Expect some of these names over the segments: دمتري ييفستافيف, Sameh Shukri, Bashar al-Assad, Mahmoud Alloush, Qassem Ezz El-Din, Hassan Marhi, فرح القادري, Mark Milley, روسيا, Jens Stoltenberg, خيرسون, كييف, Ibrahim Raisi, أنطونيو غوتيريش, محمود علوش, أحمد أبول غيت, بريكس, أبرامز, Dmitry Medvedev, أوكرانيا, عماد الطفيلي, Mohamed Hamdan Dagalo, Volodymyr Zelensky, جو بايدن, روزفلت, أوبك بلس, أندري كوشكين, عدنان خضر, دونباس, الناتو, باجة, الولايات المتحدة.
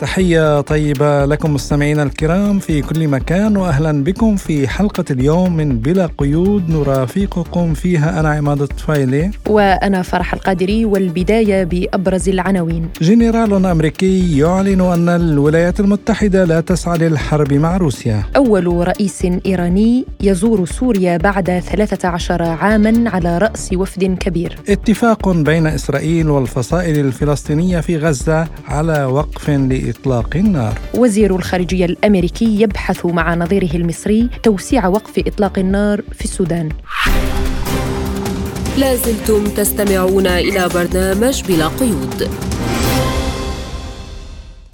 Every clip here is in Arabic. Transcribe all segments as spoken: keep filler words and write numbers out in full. تحية طيبة لكم مستمعينا الكرام في كل مكان، وأهلا بكم في حلقة اليوم من بلا قيود نرافقكم فيها أنا عماد الطفيلي وأنا فرح القادري. والبداية بأبرز العناوين. جنرال أمريكي يعلن أن الولايات المتحدة لا تسعى للحرب مع روسيا. أول رئيس إيراني يزور سوريا بعد ثلاثة عشر عاما على رأس وفد كبير. اتفاق بين إسرائيل والفصائل الفلسطينية في غزة على وقف لإسرائيل إطلاق النار. وزير الخارجية الأمريكي يبحث مع نظيره المصري توسيع وقف إطلاق النار في السودان. لازلتم تستمعون إلى برنامج بلا قيود.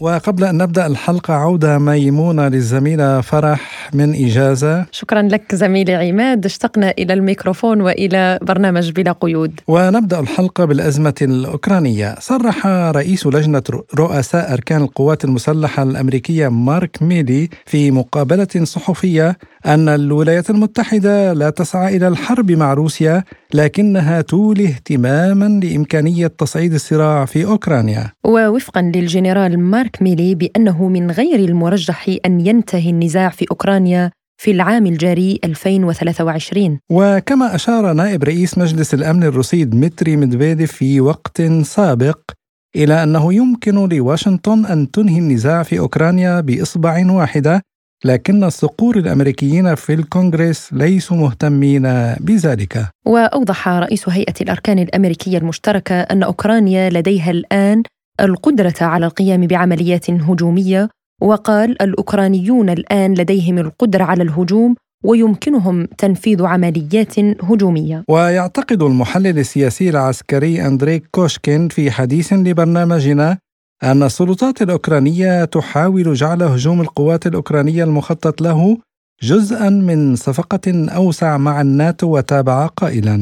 وقبل أن نبدأ الحلقة عودة ميمونة للزميلة فرح من إجازة. شكرا لك زميلي عماد، اشتقنا إلى الميكروفون وإلى برنامج بلا قيود. ونبدأ الحلقة بالأزمة الأوكرانية. صرح رئيس لجنة رؤساء أركان القوات المسلحة الأمريكية مارك ميلي في مقابلة صحفية أن الولايات المتحدة لا تسعى إلى الحرب مع روسيا، لكنها تولي اهتماما لإمكانية تصعيد الصراع في أوكرانيا. ووفقا للجنرال مارك ميلي بأنه من غير المرجح أن ينتهي النزاع في أوكرانيا في العام الجاري ألفين وثلاثة وعشرين. وكما أشار نائب رئيس مجلس الأمن الروسي دمتري ميدفيديف في وقت سابق إلى أنه يمكن لواشنطن أن تنهي النزاع في أوكرانيا بإصبع واحدة، لكن الصقور الأمريكيين في الكونغرس ليسوا مهتمين بذلك. وأوضح رئيس هيئة الأركان الأمريكية المشتركة أن أوكرانيا لديها الآن القدرة على القيام بعمليات هجومية، وقال الأوكرانيون الآن لديهم القدرة على الهجوم ويمكنهم تنفيذ عمليات هجومية. ويعتقد المحلل السياسي العسكري أندري كوشكين في حديث لبرنامجنا أن السلطات الأوكرانية تحاول جعل هجوم القوات الأوكرانية المخطط له جزءاً من صفقة أوسع مع الناتو، وتابع قائلاً: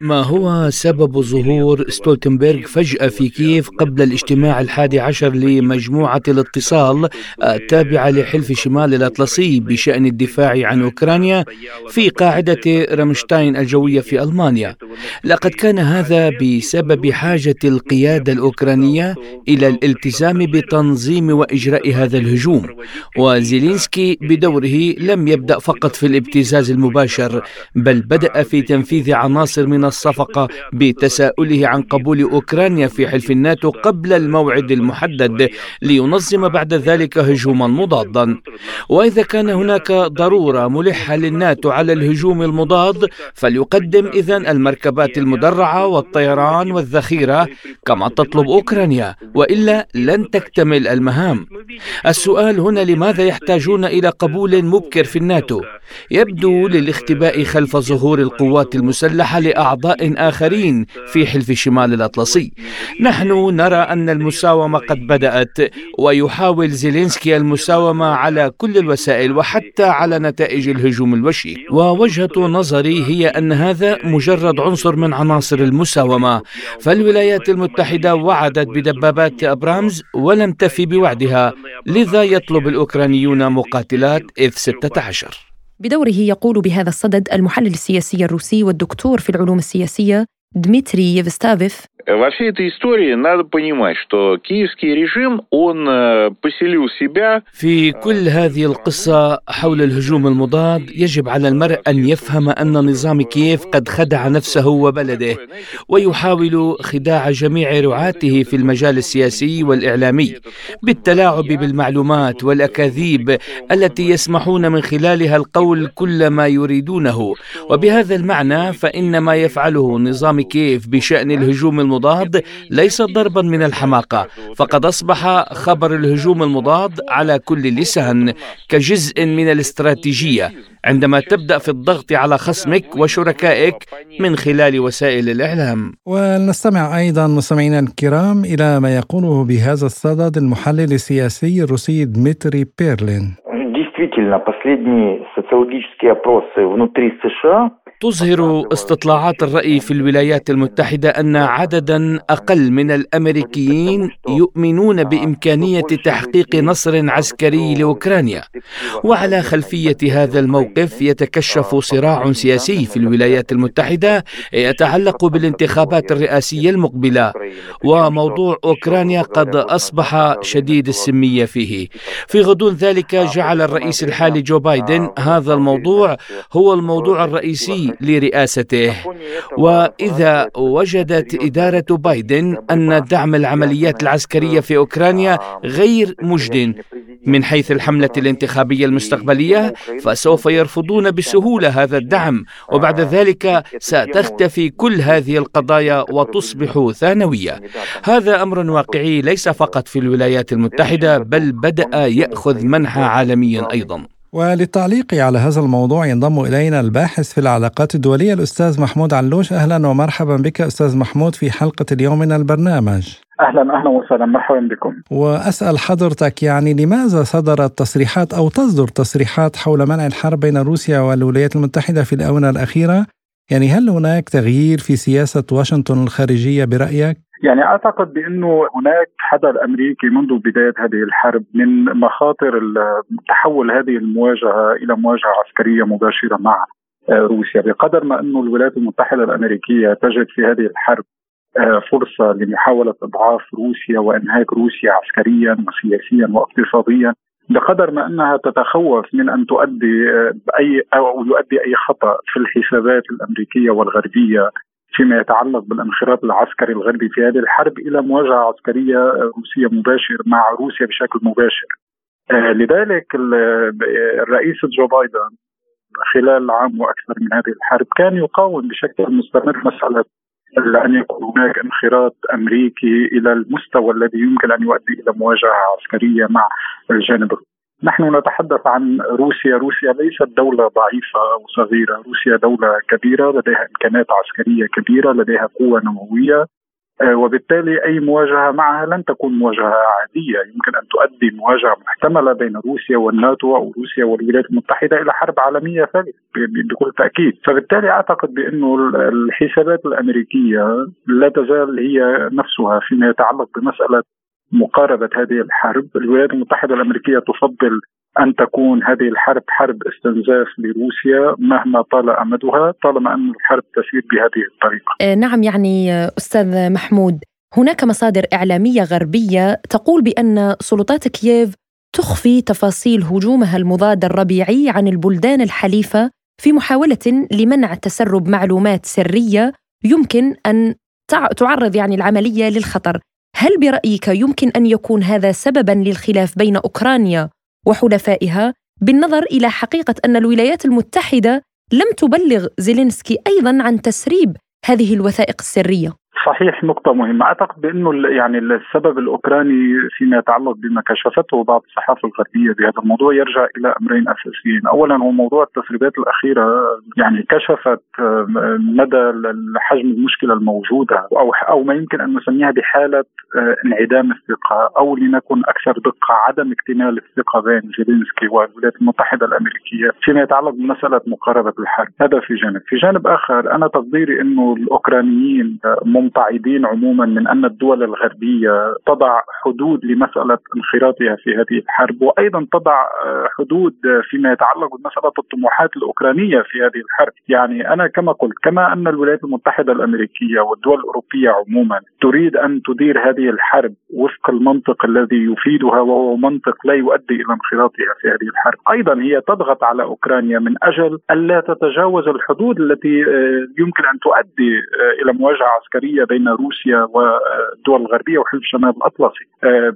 ما هو سبب ظهور ستولتنبرغ فجأة في كييف قبل الاجتماع الحادي عشر لمجموعة الاتصال التابعة لحلف شمال الأطلسي بشأن الدفاع عن أوكرانيا في قاعدة رامشتاين الجوية في ألمانيا؟ لقد كان هذا بسبب حاجة القيادة الأوكرانية إلى الالتزام بتنظيم وإجراء هذا الهجوم، وزيلينسكي بدوره لم يبدأ فقط في الابتزاز المباشر، بل بدأ في تنفيذ عناصر من الصفقة بتساؤله عن قبول أوكرانيا في حلف الناتو قبل الموعد المحدد لينظم بعد ذلك هجوما مضادا. وإذا كان هناك ضرورة ملحة للناتو على الهجوم المضاد فليقدم إذن المركبات المدرعة والطيران والذخيرة كما تطلب أوكرانيا، وإلا لن تكتمل المهام. السؤال هنا لماذا يحتاجون إلى قبول مبكر في الناتو؟ يبدو للاختباء خلف ظهور القوات المسلحة لأعضاء آخرين في حلف شمال الأطلسي. نحن نرى أن المساومة قد بدأت، ويحاول زيلينسكي المساومة على كل الوسائل وحتى على نتائج الهجوم الوشي. ووجهة نظري هي أن هذا مجرد عنصر من عناصر المساومة، فالولايات المتحدة وعدت بدبابات أبرامز ولم تفي بوعدها، لذا يطلب الأوكرانيون مقاتلات إف ستة عشر. بدوره يقول بهذا الصدد المحلل السياسي الروسي والدكتور في العلوم السياسية دمتري ييفستافيف: في كل هذه القصة حول الهجوم المضاد يجب على المرء أن يفهم أن نظام كييف قد خدع نفسه وبلده، ويحاول خداع جميع رعاته في المجال السياسي والإعلامي بالتلاعب بالمعلومات والأكاذيب التي يسمحون من خلالها القول كل ما يريدونه. وبهذا المعنى فإن ما يفعله نظام كييف بشأن الهجوم المضاد المضاد ليس ضربا من الحماقة، فقد أصبح خبر الهجوم المضاد على كل لسان كجزء من الاستراتيجية عندما تبدأ في الضغط على خصمك وشركائك من خلال وسائل الإعلام. ونستمع أيضا مستمعينا الكرام إلى ما يقوله بهذا الصدد المحلل السياسي الروسي دمتري بيرلين: تظهر استطلاعات الرأي في الولايات المتحدة أن عددا أقل من الأمريكيين يؤمنون بإمكانية تحقيق نصر عسكري لأوكرانيا. وعلى خلفية هذا الموقف يتكشف صراع سياسي في الولايات المتحدة يتعلق بالانتخابات الرئاسية المقبلة، وموضوع أوكرانيا قد أصبح شديد السمية فيه. في غضون ذلك جعل الرئيس الحالي جو بايدن هذا الموضوع هو الموضوع الرئيسي لرئاسته، وإذا وجدت إدارة بايدن أن دعم العمليات العسكرية في أوكرانيا غير مجدٍ من حيث الحملة الانتخابية المستقبلية، فسوف يرفضون بسهولة هذا الدعم، وبعد ذلك ستختفي كل هذه القضايا وتصبح ثانوية. هذا أمر واقعي ليس فقط في الولايات المتحدة، بل بدأ يأخذ منحى عالميا أيضا. وللتعليق على هذا الموضوع ينضم إلينا الباحث في العلاقات الدولية الأستاذ محمود علوش. أهلا ومرحبا بك أستاذ محمود في حلقة اليوم من البرنامج. أهلا أهلا وسهلا، مرحبا بكم. وأسأل حضرتك يعني لماذا صدرت تصريحات أو تصدر تصريحات حول منع الحرب بين روسيا والولايات المتحدة في الآونة الأخيرة؟ يعني هل هناك تغيير في سياسة واشنطن الخارجية برأيك؟ يعني أعتقد بأنه هناك حذر أمريكي منذ بداية هذه الحرب من مخاطر تحول هذه المواجهة إلى مواجهة عسكرية مباشرة مع روسيا، بقدر ما أنه الولايات المتحدة الأمريكية تجد في هذه الحرب فرصة لمحاولة إضعاف روسيا وإنهاك روسيا عسكريا وسياسيا واقتصاديا، بقدر ما أنها تتخوف من أن تؤدي أي أو يؤدي أي خطأ في الحسابات الأمريكية والغربية فيما يتعلق بالانخراط العسكري الغربي في هذه الحرب إلى مواجهة عسكرية روسية مباشر مع روسيا بشكل مباشر. لذلك الرئيس جو بايدن خلال عام وأكثر من هذه الحرب كان يقاوم بشكل مستمر مسألة أن يكون هناك انخراط أمريكي إلى المستوى الذي يمكن أن يؤدي إلى مواجهة عسكرية مع الجانب. نحن نتحدث عن روسيا، روسيا ليست دولة ضعيفة أو صغيرة، روسيا دولة كبيرة لديها إمكانات عسكرية كبيرة، لديها قوة نووية، وبالتالي أي مواجهة معها لن تكون مواجهة عادية، يمكن أن تؤدي مواجهة محتملة بين روسيا والناتو أو روسيا والولايات المتحدة إلى حرب عالمية ثالثة بكل تأكيد. فبالتالي أعتقد بأنه الحسابات الأمريكية لا تزال هي نفسها فيما يتعلق بمسألة مقاربة هذه الحرب. الولايات المتحدة الأمريكية تفضل أن تكون هذه الحرب حرب استنزاف لروسيا مهما طال أمدها، طالما أن الحرب تسير بهذه الطريقة. نعم، يعني أستاذ محمود هناك مصادر إعلامية غربية تقول بأن سلطات كييف تخفي تفاصيل هجومها المضاد الربيعي عن البلدان الحليفة في محاولة لمنع تسرب معلومات سرية يمكن أن تعرض يعني العملية للخطر. هل برأيك يمكن أن يكون هذا سبباً للخلاف بين أوكرانيا وحلفائها بالنظر إلى حقيقة أن الولايات المتحدة لم تبلغ زيلينسكي أيضاً عن تسريب هذه الوثائق السرية؟ صحيح، نقطة مهمة. أعتقد بأنه يعني السبب الأوكراني فيما يتعلق بما كشفته بعض الصحافة الغربية بهذا الموضوع يرجع إلى أمرين أساسيين. أولاً هو موضوع التسريبات الأخيرة، يعني كشفت مدى حجم المشكلة الموجودة أو أو ما يمكن أن نسميها بحالة انعدام الثقة، أو لنكن أكثر دقة عدم اكتمال الثقة بين زيلينسكي والولايات المتحدة الأمريكية فيما يتعلق بمسألة مقاربة الحرب. هذا في جانب. في جانب آخر أنا تقديري أنه الأوكرانيين مبتعدين عموما من أن الدول الغربية تضع حدود لمسألة انخراطها في هذه الحرب، وأيضا تضع حدود فيما يتعلق بمسألة الطموحات الأوكرانية في هذه الحرب. يعني أنا كما قلت، كما أن الولايات المتحدة الأمريكية والدول الأوروبية عموما تريد أن تدير هذه الحرب وفق المنطق الذي يفيدها، وهو منطق لا يؤدي إلى انخراطها في هذه الحرب، أيضا هي تضغط على أوكرانيا من أجل ألا تتجاوز الحدود التي يمكن أن تؤدي إلى مواجهة عسكرية بين روسيا والدول الغربية وحلف شمال الأطلسي.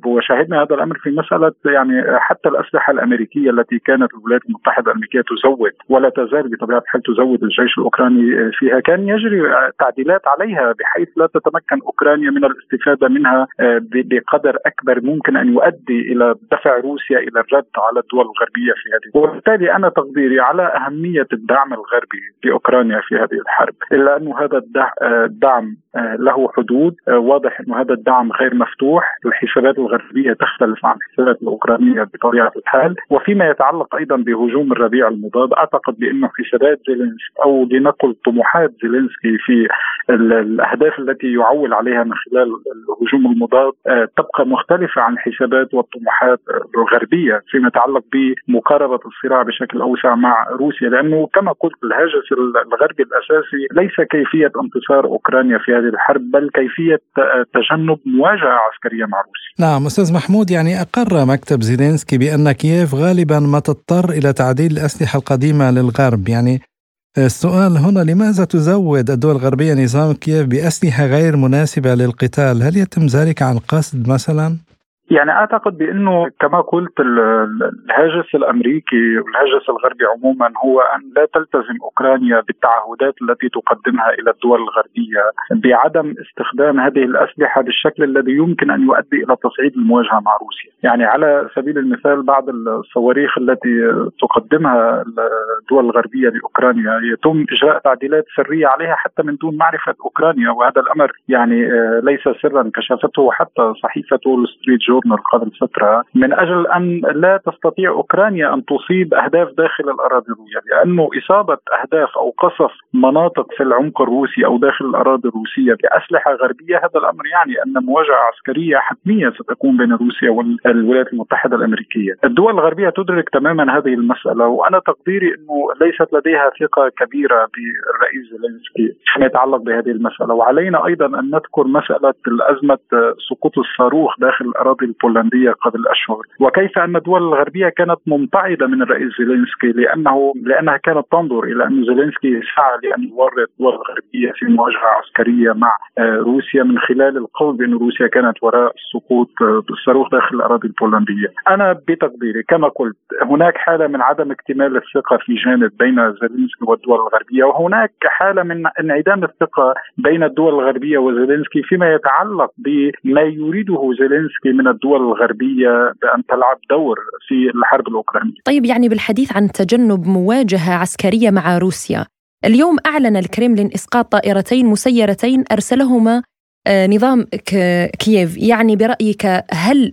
وشاهدنا هذا الأمر في مسألة يعني حتى الأسلحة الأمريكية التي كانت الولايات المتحدة الأمريكية تزود ولا تزال بطبيعة الحال تزود الجيش الأوكراني فيها، كان يجري تعديلات عليها بحيث لا تتمكن أوكرانيا من الاستفادة منها بقدر أكبر ممكن أن يؤدي إلى دفع روسيا إلى الرد على الدول الغربية في هذه. وبالتالي أنا تقديري على أهمية الدعم الغربي لأوكرانيا في هذه الحرب، إلا أن هذا الدعم له حدود. واضح أن هذا الدعم غير مفتوح، الحسابات الغربية تختلف عن الحسابات الأوكرانية بطبيعة الحال. وفيما يتعلق أيضا بهجوم الربيع المضاد، أعتقد بأن حسابات زيلينسكي أو لنقل طموحات زيلينسكي في الأهداف التي يعول عليها من خلال الهجوم المضاد تبقى مختلفة عن الحسابات والطموحات الغربية فيما يتعلق بمقاربة الصراع بشكل أوسع مع روسيا، لأنه كما قلت الهاجس الغربي الأساسي ليس كيفية انتصار أوكرانيا في هذه الحرب، بل كيفية تجنب مواجهة عسكرية مع روسيا. نعم أستاذ محمود، يعني أقر مكتب زيلينسكي بأن كييف غالبا ما تضطر إلى تعديل الأسلحة القديمة للغرب. يعني السؤال هنا، لماذا تزود الدول الغربية نظام كييف بأسلحة غير مناسبة للقتال؟ هل يتم ذلك عن قصد مثلا؟ يعني أعتقد بأنه كما قلت الهاجس الأمريكي والهاجس الغربي عموما هو أن لا تلتزم أوكرانيا بالتعهدات التي تقدمها إلى الدول الغربية بعدم استخدام هذه الأسلحة بالشكل الذي يمكن أن يؤدي إلى تصعيد المواجهة مع روسيا. يعني على سبيل المثال بعض الصواريخ التي تقدمها الدول الغربية لأوكرانيا يتم إجراء تعديلات سرية عليها حتى من دون معرفة أوكرانيا، وهذا الأمر يعني ليس سرا كشفته حتى صحيفة وول ستريت جورنال قبل فترة، من أجل أن لا تستطيع أوكرانيا أن تصيب أهداف داخل الأراضي الروسية، لأنه إصابة أهداف أو قصف مناطق في العمق الروسي أو داخل الأراضي الروسية بأسلحة غربية، هذا الأمر يعني أن مواجهة عسكرية حتمية ستكون بين روسيا والولايات المتحدة الأمريكية. الدول الغربية تدرك تماما هذه المسألة، وأنا تقديري أنه ليست لديها ثقة كبيرة بالرئيس زيلينسكي فيما يتعلق بهذه المسألة. وعلينا أيضا أن نذكر مسألة الأزمة سقوط الصاروخ داخل الأراضي البولندية قبل أشهر، وكيف أن الدول الغربية كانت ممتعضة من الرئيس زيلينسكي لأنه لأنها كانت تنظر إلى أن زيلينسكي سعى لأن يورط الدول الغربية في مواجهة عسكرية مع روسيا من خلال القول بأن روسيا كانت وراء سقوط الصاروخ داخل الأراضي البولندية. أنا بتقديري كما قلت هناك حالة من عدم اكتمال الثقة في جانب بين زيلينسكي والدول الغربية، وهناك حالة من انعدام الثقة بين الدول الغربية وزيلينسكي فيما يتعلق بما يريده زيلينسكي من الدول الغربية بأن تلعب دور في الحرب الأوكرانية. طيب، يعني بالحديث عن تجنب مواجهة عسكرية مع روسيا، اليوم أعلن الكرملين إسقاط طائرتين مسيرتين أرسلهما نظام كييف. يعني برأيك هل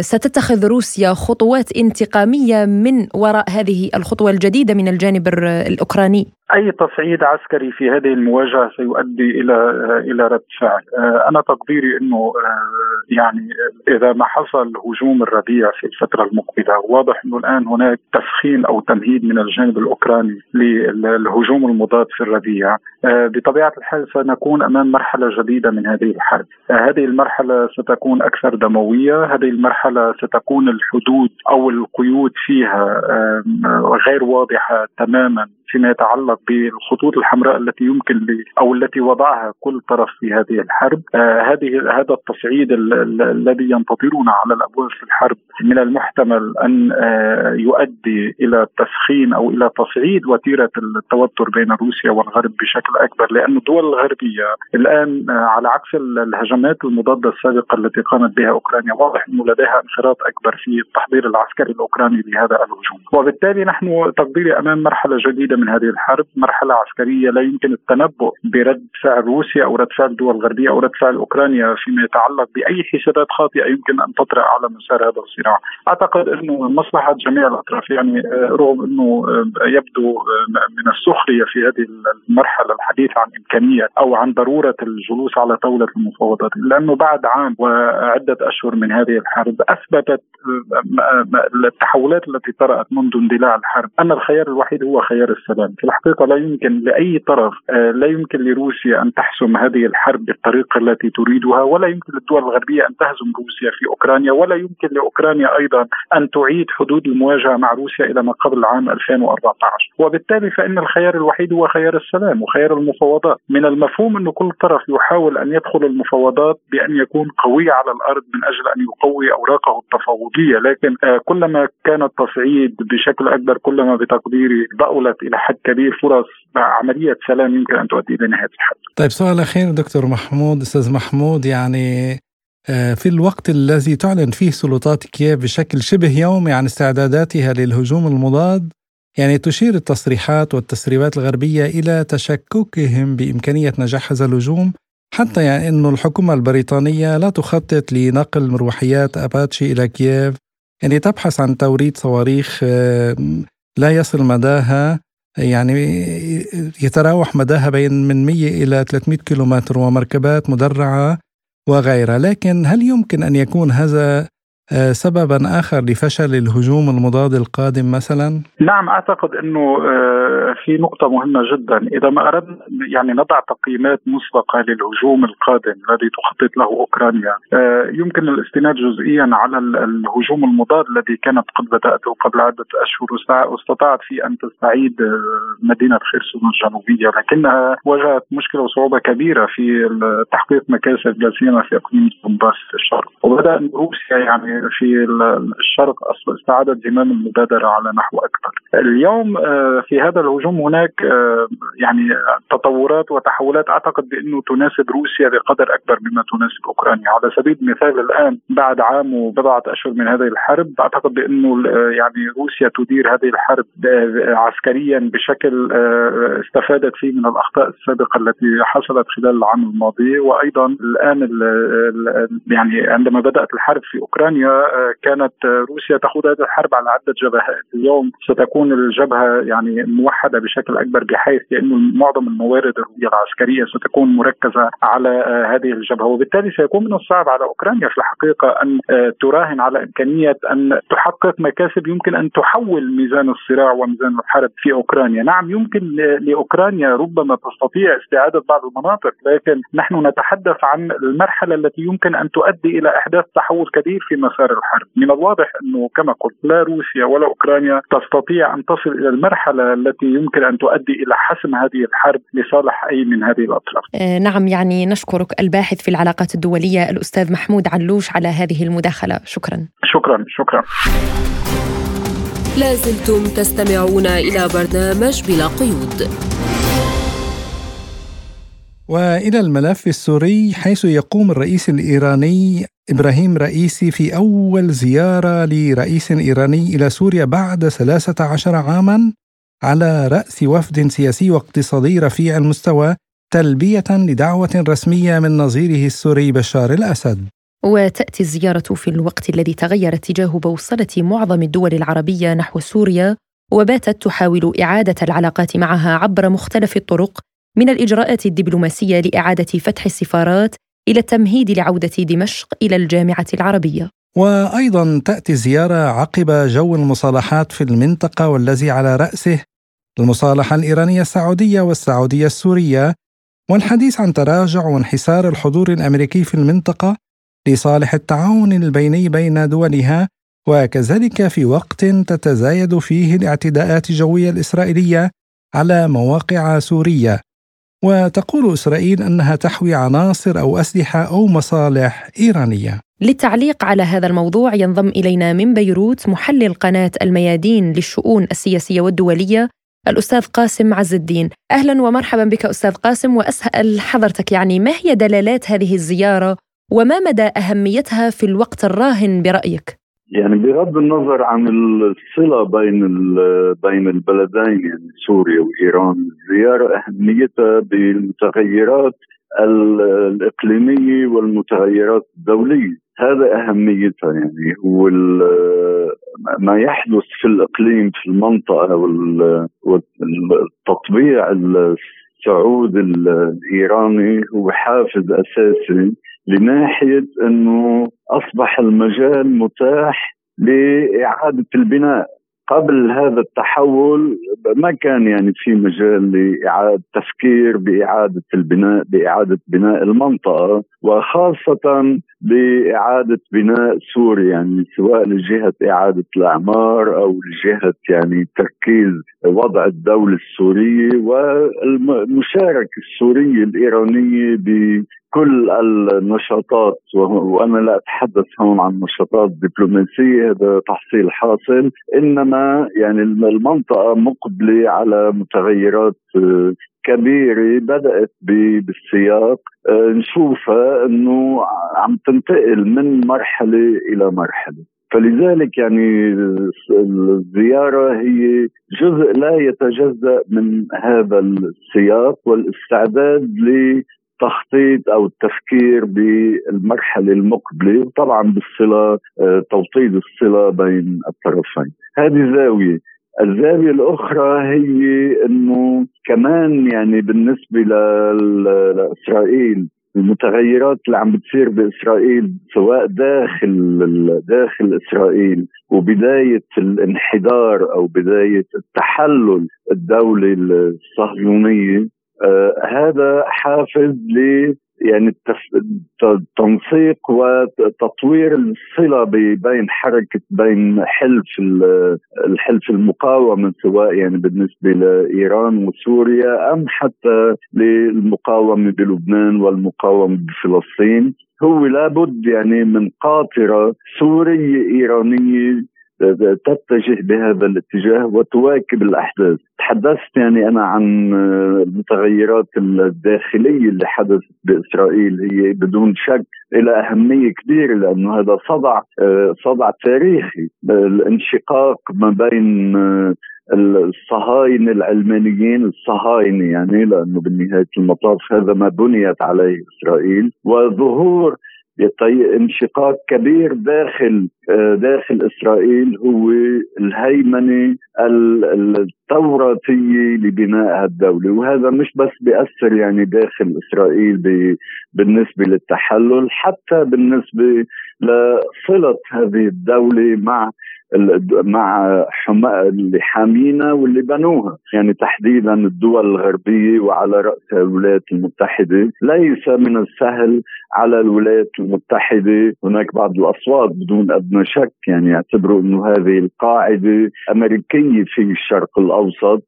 ستتخذ روسيا خطوات انتقامية من وراء هذه الخطوة الجديدة من الجانب الأوكراني؟ أي تصعيد عسكري في هذه المواجهة سيؤدي إلى إلى رد فعل. أنا تقديري أنه يعني إذا ما حصل هجوم الربيع في الفترة المقبلة، واضح أنه الآن هناك تسخين أو تمهيد من الجانب الأوكراني للهجوم المضاد في الربيع. بطبيعة الحال سنكون أمام مرحلة جديدة من هذه الحرب، هذه المرحلة ستكون أكثر دموية، هذه المرحلة ستكون الحدود أو القيود فيها غير واضحة تماما فيما يتعلق بالخطوط الحمراء التي يمكن أو التي وضعها كل طرف في هذه الحرب. آه هذه هذا التصعيد الذي ينتظرنا على الأبواب في الحرب من المحتمل أن آه يؤدي إلى تسخين أو إلى تصعيد وتيرة التوتر بين روسيا والغرب بشكل أكبر، لأن الدول الغربية الآن آه على عكس الهجمات المضادة السابقة التي قامت بها أوكرانيا، واضح أنه لديها انخراط أكبر في التحضير العسكري الأوكراني لهذا الهجوم، وبالتالي نحن تقديري أمام مرحلة جديدة من هذه الحرب، مرحلة عسكرية لا يمكن التنبؤ برد فعل روسيا أو رد فعل الدول الغربية أو رد فعل أوكرانيا فيما يتعلق بأي حسابات خاطئة يمكن أن تطرأ على مسار هذا الصراع. أعتقد أنه مصلحة جميع الأطراف، يعني رغم أنه يبدو من السخرية في هذه المرحلة الحديث عن إمكانية أو عن ضرورة الجلوس على طاولة المفاوضات، لأنه بعد عام وعدة أشهر من هذه الحرب أثبتت التحولات التي طرأت منذ اندلاع الحرب أن الخيار الوحيد هو خيار السلام. في الحقيقة لا يمكن لأي طرف، لا يمكن لروسيا أن تحسم هذه الحرب بالطريقة التي تريدها، ولا يمكن للدول الغربية أن تهزم روسيا في أوكرانيا، ولا يمكن لأوكرانيا أيضا أن تعيد حدود المواجهة مع روسيا إلى ما قبل عام ألفين وأربعة عشر، وبالتالي فإن الخيار الوحيد هو خيار السلام وخيار المفاوضات. من المفهوم أن كل طرف يحاول أن يدخل المفاوضات بأن يكون قوي على الأرض من أجل أن يقوي أوراقه التفاوضية، لكن كلما كان التصعيد بشكل أكبر كلما بتقديري ضألت إلى حد كبير فرص عملية سلام يمكن أن تؤدي إلى نهاية الحرب. طيب، سؤال أخير دكتور محمود، أستاذ محمود، يعني في الوقت الذي تعلن فيه سلطات كييف بشكل شبه يومي عن استعداداتها للهجوم المضاد، يعني تشير التصريحات والتسريبات الغربية إلى تشككهم بإمكانية نجاح هذا الهجوم حتى يعني أنه الحكومة البريطانية لا تخطط لنقل مروحيات أباتشي إلى كييف، يعني تبحث عن توريد صواريخ لا يصل مداها، يعني يتراوح مداها بين من مئة إلى ثلاثمئة كيلومتر، ومركبات مدرعة وغيرها. لكن هل يمكن أن يكون هذا سببا آخر لفشل الهجوم المضاد القادم مثلا؟ نعم، أعتقد أنه في نقطة مهمة جدا. إذا ما أردنا يعني نضع تقييمات مسبقة للهجوم القادم الذي تخطط له أوكرانيا، يمكن الاستناد جزئيا على الهجوم المضاد الذي كانت قد بدأته قبل عدة أشهر، واستطاعت فيه أن تستعيد مدينة خيرسون الجنوبية، لكنها واجهت مشكلة وصعوبة كبيرة في تحقيق مكاسب لا سيما في إقليم دونباس في الشرق. وبدأ روسيا يعني في الشرق استعادت زمام المبادرة على نحو أكبر. اليوم في هذا الهجوم هناك يعني تطورات وتحولات أعتقد بأنه تناسب روسيا بقدر أكبر مما تناسب أوكرانيا. على سبيل المثال الآن بعد عام وبضعة أشهر من هذه الحرب، أعتقد بأنه يعني روسيا تدير هذه الحرب عسكريا بشكل استفادت فيه من الأخطاء السابقة التي حصلت خلال العام الماضي. وأيضا الآن يعني عندما بدأت الحرب في أوكرانيا كانت روسيا تخوض هذه الحرب على عدة جبهات. اليوم ستكون الجبهة يعني موحدة بشكل أكبر، بحيث لأنه معظم الموارد العسكرية ستكون مركزة على هذه الجبهة، وبالتالي سيكون من الصعب على أوكرانيا في الحقيقة أن تراهن على إمكانية أن تحقق مكاسب يمكن أن تحول ميزان الصراع وميزان الحرب في أوكرانيا. نعم، يمكن لأوكرانيا ربما تستطيع استعادة بعض المناطق، لكن نحن نتحدث عن المرحلة التي يمكن أن تؤدي إلى إحداث تحول كبير في مسار الحرب. من الواضح أنه كما قلت لا روسيا ولا أوكرانيا تستطيع أن تصل إلى المرحلة التي يمكن أن تؤدي إلى حسم هذه الحرب لصالح أي من هذه الأطراف. آه نعم، يعني نشكرك الباحث في العلاقات الدولية الأستاذ محمود علوش على هذه المداخلة. شكرا. شكرا شكرا. لازلتم تستمعون إلى برنامج بلا قيود. وإلى الملف السوري، حيث يقوم الرئيس الإيراني إبراهيم رئيسي في أول زيارة لرئيس إيراني إلى سوريا بعد ثلاثة عشر عاماً على رأس وفد سياسي واقتصادي رفيع المستوى، تلبية لدعوة رسمية من نظيره السوري بشار الأسد. وتأتي الزيارة في الوقت الذي تغير اتجاه بوصلة معظم الدول العربية نحو سوريا، وباتت تحاول إعادة العلاقات معها عبر مختلف الطرق، من الإجراءات الدبلوماسية لإعادة فتح السفارات إلى التمهيد لعودة دمشق إلى الجامعة العربية. وأيضاً تأتي الزيارة عقب جو المصالحات في المنطقة، والذي على رأسه المصالحة الإيرانية السعودية والسعودية السورية، والحديث عن تراجع وانحسار الحضور الأمريكي في المنطقة لصالح التعاون البيني بين دولها، وكذلك في وقت تتزايد فيه الاعتداءات الجوية الإسرائيلية على مواقع سورية. وتقول إسرائيل أنها تحوي عناصر أو أسلحة أو مصالح إيرانية. للتعليق على هذا الموضوع ينضم إلينا من بيروت محلل قناة الميادين للشؤون السياسية والدولية الأستاذ قاسم عز الدين. أهلا ومرحبا بك أستاذ قاسم، وأسأل حضرتك يعني ما هي دلالات هذه الزيارة وما مدى أهميتها في الوقت الراهن برأيك؟ يعني بغض النظر عن الصلة بين بين البلدين يعني سوريا وإيران، الزيارة أهميتها بالمتغيرات الإقليمية والمتغيرات الدولية، هذا أهميتها. يعني وما يحدث في الإقليم في المنطقة والتطبيع السعودي الإيراني هو حافز أساسي لناحية أنه أصبح المجال متاح لإعادة البناء. قبل هذا التحول ما كان يعني في مجال لإعادة تفكير بإعادة البناء بإعادة بناء المنطقة، وخاصة بإعادة بناء سوريا، يعني سواء لجهة إعادة الأعمار أو لجهة يعني تركيز وضع الدولة السورية والمشاركة السورية الإيرانية بكل النشاطات. وأنا لا أتحدث هون عن نشاطات دبلوماسية، هذا تحصيل حاصل، إنما يعني المنطقة مقبلة على متغيرات كبيرة بدأت بالسياق نشوفها أنه عم تنتقل من مرحلة إلى مرحلة. فلذلك يعني الزيارة هي جزء لا يتجزأ من هذا السياق والاستعداد ل التخطيط أو التفكير بالمرحلة المقبلة، وطبعا بالصلة توطيد الصلة بين الطرفين. هذه زاوية. الزاوية الأخرى هي أنه كمان يعني بالنسبة لإسرائيل، المتغيرات اللي عم بتصير بإسرائيل سواء داخل داخل إسرائيل وبداية الانحدار أو بداية التحلل الدولة الصهيونية، آه هذا حافز ل يعني التف... تنسيق وتطوير الصلة بين حركة بين حلف الحلف المقاومة، سواء يعني بالنسبة لإيران وسوريا أم حتى للمقاومة بلبنان والمقاومة بفلسطين. هو لابد يعني من قاطرة سورية إيرانية تتجه بهذا الاتجاه وتواكب الأحداث. تحدثت يعني أنا عن المتغيرات الداخلية اللي حدثت بإسرائيل، هي بدون شك إلى أهمية كبيرة لأنه هذا صدع صدع تاريخي، الانشقاق ما بين الصهاينة العلمانيين الصهاينة يعني لأنه بالنهاية المطاف هذا ما بنيت عليه إسرائيل، وظهور انشقاق كبير داخل داخل إسرائيل هو الهيمنة التوراتية لبناء الدولة. وهذا مش بس بيأثر يعني داخل إسرائيل بالنسبة للتحلل، حتى بالنسبة لصلة هذه الدولة مع مع حماة اللي حامينا واللي بنوها، يعني تحديدا الدول الغربية وعلى رأسها الولايات المتحدة. ليس من السهل على الولايات المتحدة، هناك بعض الأصوات بدون أدنى شك يعني يعتبروا أنه هذه القاعدة أمريكية في الشرق الأوسط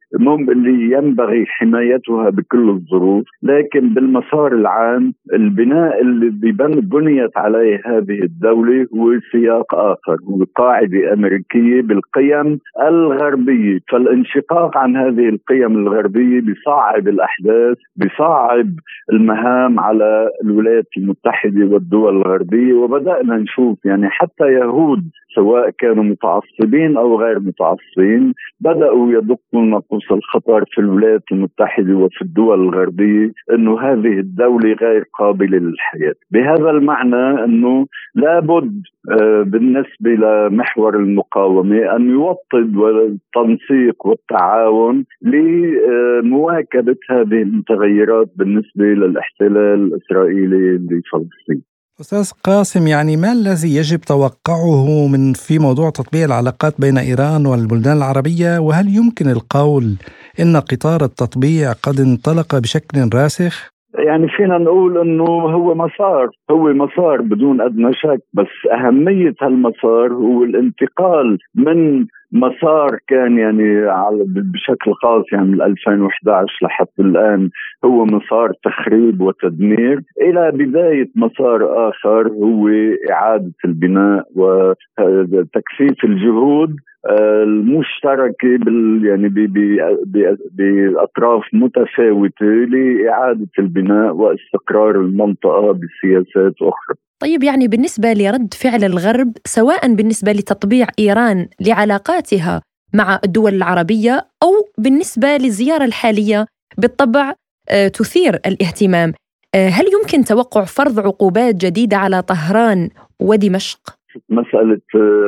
اللي ينبغي حمايتها بكل الظروف، لكن بالمسار العام البناء اللي بنيت عليه هذه الدولة هو سياق آخر، هو قاعدة أمريكية بالقيم الغربية. فالانشقاق عن هذه القيم الغربية بيصعب الأحداث، بيصعب المهام على الولايات المتحدة والدول الغربية. وبدأنا نشوف يعني حتى يهود سواء كانوا متعصبين أو غير متعصبين بدأوا يدقوا ناقوس الخطر في الولايات المتحدة وفي الدول الغربية أنه هذه الدولة غير قابلة للحياة. بهذا المعنى أنه لابد بالنسبة لمحور المقاومة أن يوطد والتنسيق والتعاون لمواكبة هذه المتغيرات بالنسبة للاحتلال الإسرائيلي لفلسطين. أستاذ قاسم، يعني ما الذي يجب توقعه من في موضوع تطبيع العلاقات بين إيران والبلدان العربية؟ وهل يمكن القول إن قطار التطبيع قد انطلق بشكل راسخ؟ يعني فينا نقول أنه هو مسار هو مسار بدون أدنى شك، بس أهمية هالمسار هو الانتقال من مسار كان يعني على بشكل خاص يعني من ألفين وإحدى عشر لحد الآن هو مسار تخريب وتدمير، إلى بداية مسار آخر هو إعادة البناء وتكثيف الجهود المشتركة بال يعني بأطراف متفاوتة لإعادة البناء واستقرار المنطقة بسياسات أخرى. طيب، يعني بالنسبة لرد فعل الغرب سواء بالنسبة لتطبيع إيران لعلاقاتها مع الدول العربية أو بالنسبة للزيارة الحالية بالطبع تثير الاهتمام، هل يمكن توقع فرض عقوبات جديدة على طهران ودمشق؟ مسألة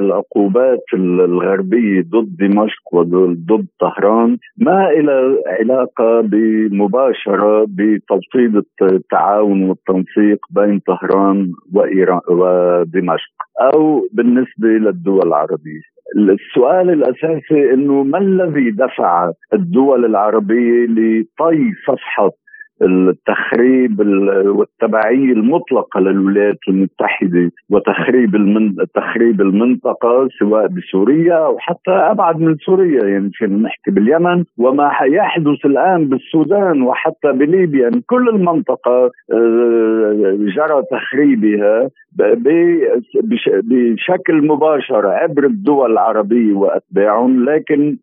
العقوبات الغربية ضد دمشق وضد طهران ما إلى علاقة مباشرة بتوطيد التعاون والتنسيق بين طهران وإيران ودمشق أو بالنسبة للدول العربية. السؤال الأساسي إنه ما الذي دفع الدول العربية لطي صفحة التخريب والتبعية المطلقة للولايات المتحدة وتخريب تخريب المنطقة سواء بسوريا أو حتى أبعد من سوريا، يعني فينا نحكي باليمن وما يحدث الآن بالسودان وحتى بليبيا، يعني كل المنطقة جرى تخريبها بشكل مباشر عبر الدول العربية وأتباعهم. لكن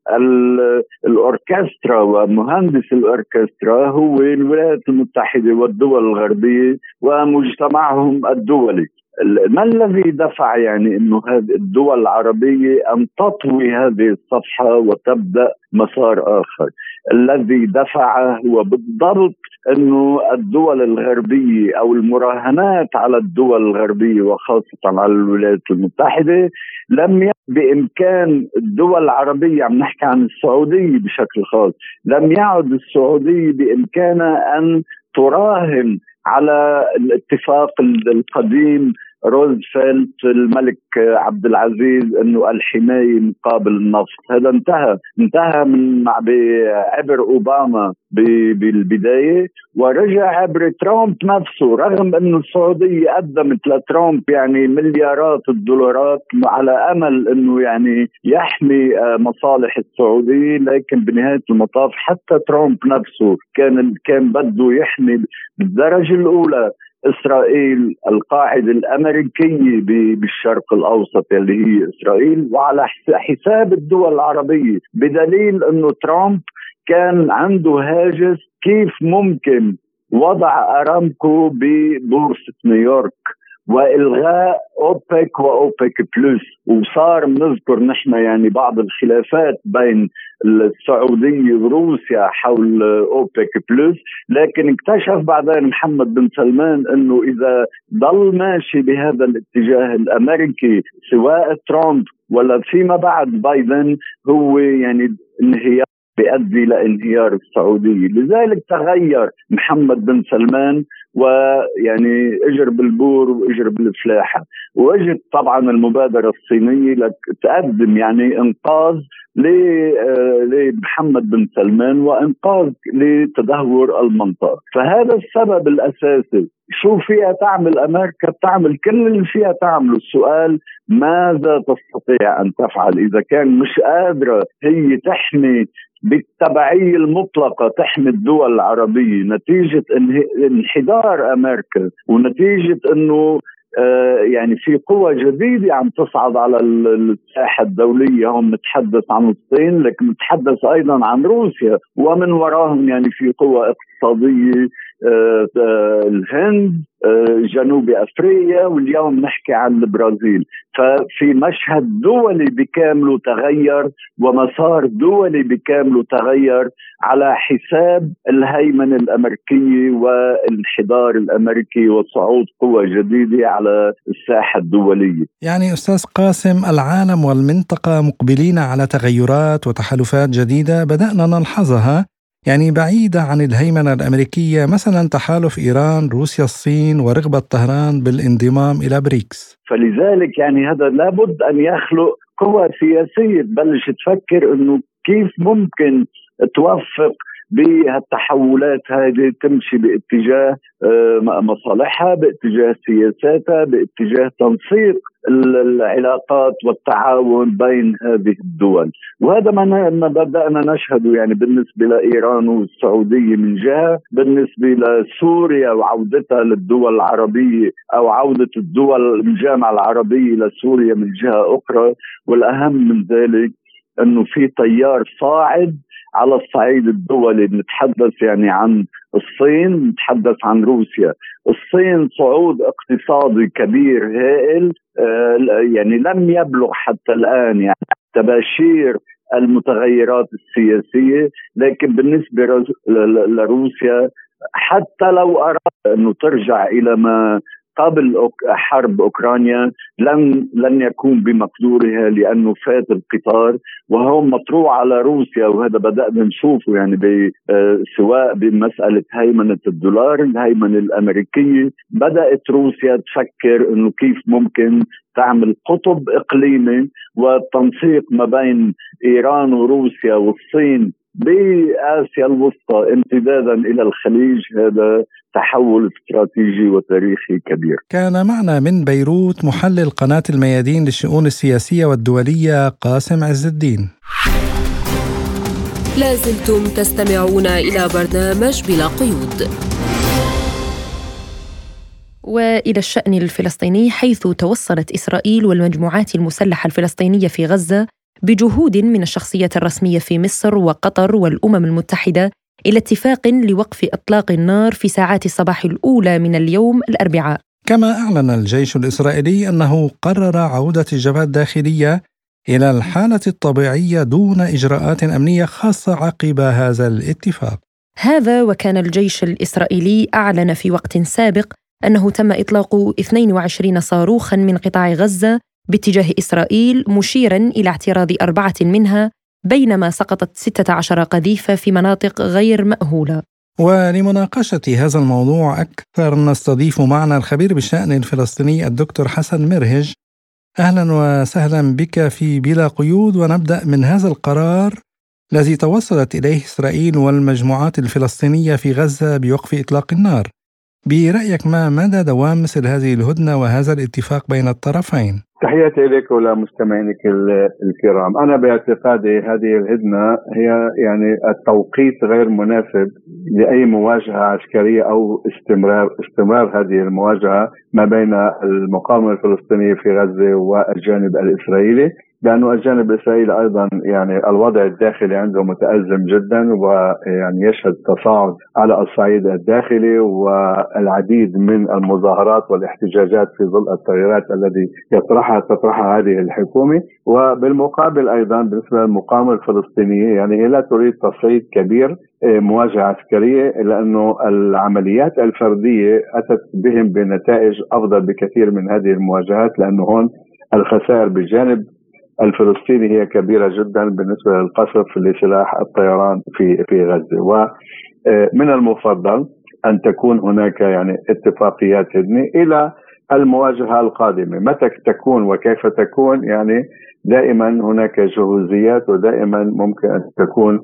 الأوركسترا ومهندس الأوركسترا هو الولايات المتحدة والدول الغربية ومجتمعهم الدولي. ما الذي دفع يعني أنه هذه الدول العربية أن تطوي هذه الصفحة وتبدأ مسار آخر؟ الذي دفعه هو بالضبط أنه الدول الغربية أو المراهنات على الدول الغربية وخاصة على الولايات المتحدة لم بإمكان الدول العربية، عم نحكي عن السعودية بشكل خاص، لم يعد السعودية بإمكانها أن تراهن على الاتفاق القديم روزفلت الملك عبد العزيز انه الحمايه مقابل النفط. هذا انتهى انتهى من عبر اوباما بالبدايه ورجع عبر ترامب نفسه، رغم انه السعوديه قدمت لترامب يعني مليارات الدولارات على امل انه يعني يحمي مصالح السعوديه، لكن بنهايه المطاف حتى ترامب نفسه كان كان بده يحمي بالدرجه الاولى إسرائيل، القاعدة الأمريكية بالشرق الأوسط اللي هي إسرائيل، وعلى حساب الدول العربية، بدليل أنه ترامب كان عنده هاجس كيف ممكن وضع أرامكو ببورصة نيويورك وإلغاء أوبك وأوبك بلس. وصار نذكر نحن يعني بعض الخلافات بين السعودية وروسيا حول أوبك بلس، لكن اكتشف بعدين محمد بن سلمان أنه إذا ضل ماشي بهذا الاتجاه الأمريكي سواء ترامب ولا فيما بعد بايدن هو يعني انهيار بيؤدي لانهيار السعودية. لذلك تغير محمد بن سلمان ويعني اجر بالبور واجر بالفلاحة، وجد طبعا المبادرة الصينية لتقدم يعني انقاذ لمحمد بن سلمان وانقاذ لتدهور المنطقة. فهذا السبب الأساسي. شو فيها تعمل أمريكا؟ بتعمل كل اللي فيها تعمله. السؤال ماذا تستطيع أن تفعل؟ إذا كان مش قادرة هي تحمي بالتبعية المطلقة تحمي الدول العربية نتيجة انحدار أمريكا ونتيجة أنه آه يعني في قوة جديدة عم تصعد على الساحة الدولية. هم نتحدث عن الصين لكن نتحدث أيضا عن روسيا، ومن وراهم يعني في قوة اقتصادية آه آه الهند، آه جنوب أفريقيا، واليوم نحكي عن البرازيل. ففي مشهد دولي بكامله تغير ومسار دولي بكامله تغير على حساب الهيمنة الأمريكية والانحدار الأمريكي وصعود قوة جديدة على الساحة الدولية. يعني أستاذ قاسم، العالم والمنطقة مقبلين على تغيرات وتحالفات جديدة بدأنا نلحظها يعني بعيدة عن الهيمنة الأمريكية، مثلا تحالف إيران، روسيا، الصين، ورغبة طهران بالانضمام إلى بريكس. فلذلك يعني هذا لابد أن يخلق قوى سياسية تبلش تفكر أنه كيف ممكن توفق بهالتحولات هذه، تمشي باتجاه مصالحها، باتجاه سياساتها، باتجاه تنسيق العلاقات والتعاون بين هذه الدول. وهذا ما بدأنا نشهده يعني بالنسبة لإيران والسعودية من جهة، بالنسبة لسوريا وعودتها للدول العربية أو عودة الدول الجامعة العربية لسوريا من جهة أخرى. والأهم من ذلك أنه في تيار صاعد على الصعيد الدولي. نتحدث يعني عن الصين، نتحدث عن روسيا. الصين صعود اقتصادي كبير هائل آه يعني لم يبلغ حتى الآن يعني تباشير المتغيرات السياسية، لكن بالنسبة لروسيا حتى لو أراد أنه ترجع إلى ما قبل حرب أوكرانيا لن لن يكون بمقدورها لأنه فات القطار. وهم مطروح على روسيا، وهذا بدأنا نشوفه يعني سواء بمسألة هيمنة الدولار، الهيمنة الأمريكية، بدأت روسيا تفكر إنه كيف ممكن تعمل قطب إقليمي. والتنسيق ما بين إيران وروسيا والصين بآسيا الوسطى امتدادا إلى الخليج هذا تحول استراتيجي وتاريخي كبير. كان معنا من بيروت محلل قناة الميادين للشؤون السياسية والدولية قاسم عز الدين. لازلتم تستمعون إلى برنامج بلا قيود. وإلى الشأن الفلسطيني، حيث توصلت إسرائيل والمجموعات المسلحة الفلسطينية في غزة بجهود من الشخصية الرسمية في مصر وقطر والأمم المتحدة إلى اتفاق لوقف إطلاق النار في ساعات الصباح الأولى من اليوم الأربعاء. كما أعلن الجيش الإسرائيلي أنه قرر عودة الجبهة الداخلية إلى الحالة الطبيعية دون إجراءات أمنية خاصة عقب هذا الاتفاق. هذا وكان الجيش الإسرائيلي أعلن في وقت سابق أنه تم إطلاق اثنين وعشرين صاروخاً من قطاع غزة باتجاه إسرائيل، مشيراً إلى اعتراض أربعة منها، بينما سقطت ستة عشر قذيفة في مناطق غير مأهولة. ولمناقشة هذا الموضوع أكثر نستضيف معنا الخبير بالشأن الفلسطيني الدكتور حسن مرهج. أهلا وسهلا بك في بلا قيود، ونبدأ من هذا القرار الذي توصلت إليه إسرائيل والمجموعات الفلسطينية في غزة بوقف إطلاق النار. برأيك ما مدى دوام مثل هذه الهدنة وهذا الاتفاق بين الطرفين؟ تحياتي إليك ولمستمعينك الكرام. أنا باعتقادي هذه الهدنة هي يعني التوقيت غير مناسب لأي مواجهة عسكرية أو استمرار استمرار هذه المواجهة ما بين المقاومة الفلسطينية في غزة والجانب الإسرائيلي، لأنه الجانب الإسرائيلي أيضا يعني الوضع الداخلي عنده متأزم جدا، ويعني يشهد تصاعد على الصعيد الداخلي والعديد من المظاهرات والاحتجاجات في ظل التغييرات التي يطرحها تطرحها هذه الحكومة. وبالمقابل أيضا بالنسبة للمقاومة الفلسطينية يعني هي لا تريد تصعيد كبير مواجهة عسكرية، لأنه العمليات الفردية أتت بهم بنتائج أفضل بكثير من هذه المواجهات، لأنه هون الخسائر بالجانب الفلسطيني هي كبيرة جدا بالنسبة للقصف لسلاح الطيران في في غزة. ومن المفضل أن تكون هناك يعني اتفاقيات هدنة. إلى المواجهة القادمة متى تكون وكيف تكون، يعني دائما هناك جهوزيات ودائما ممكن أن تكون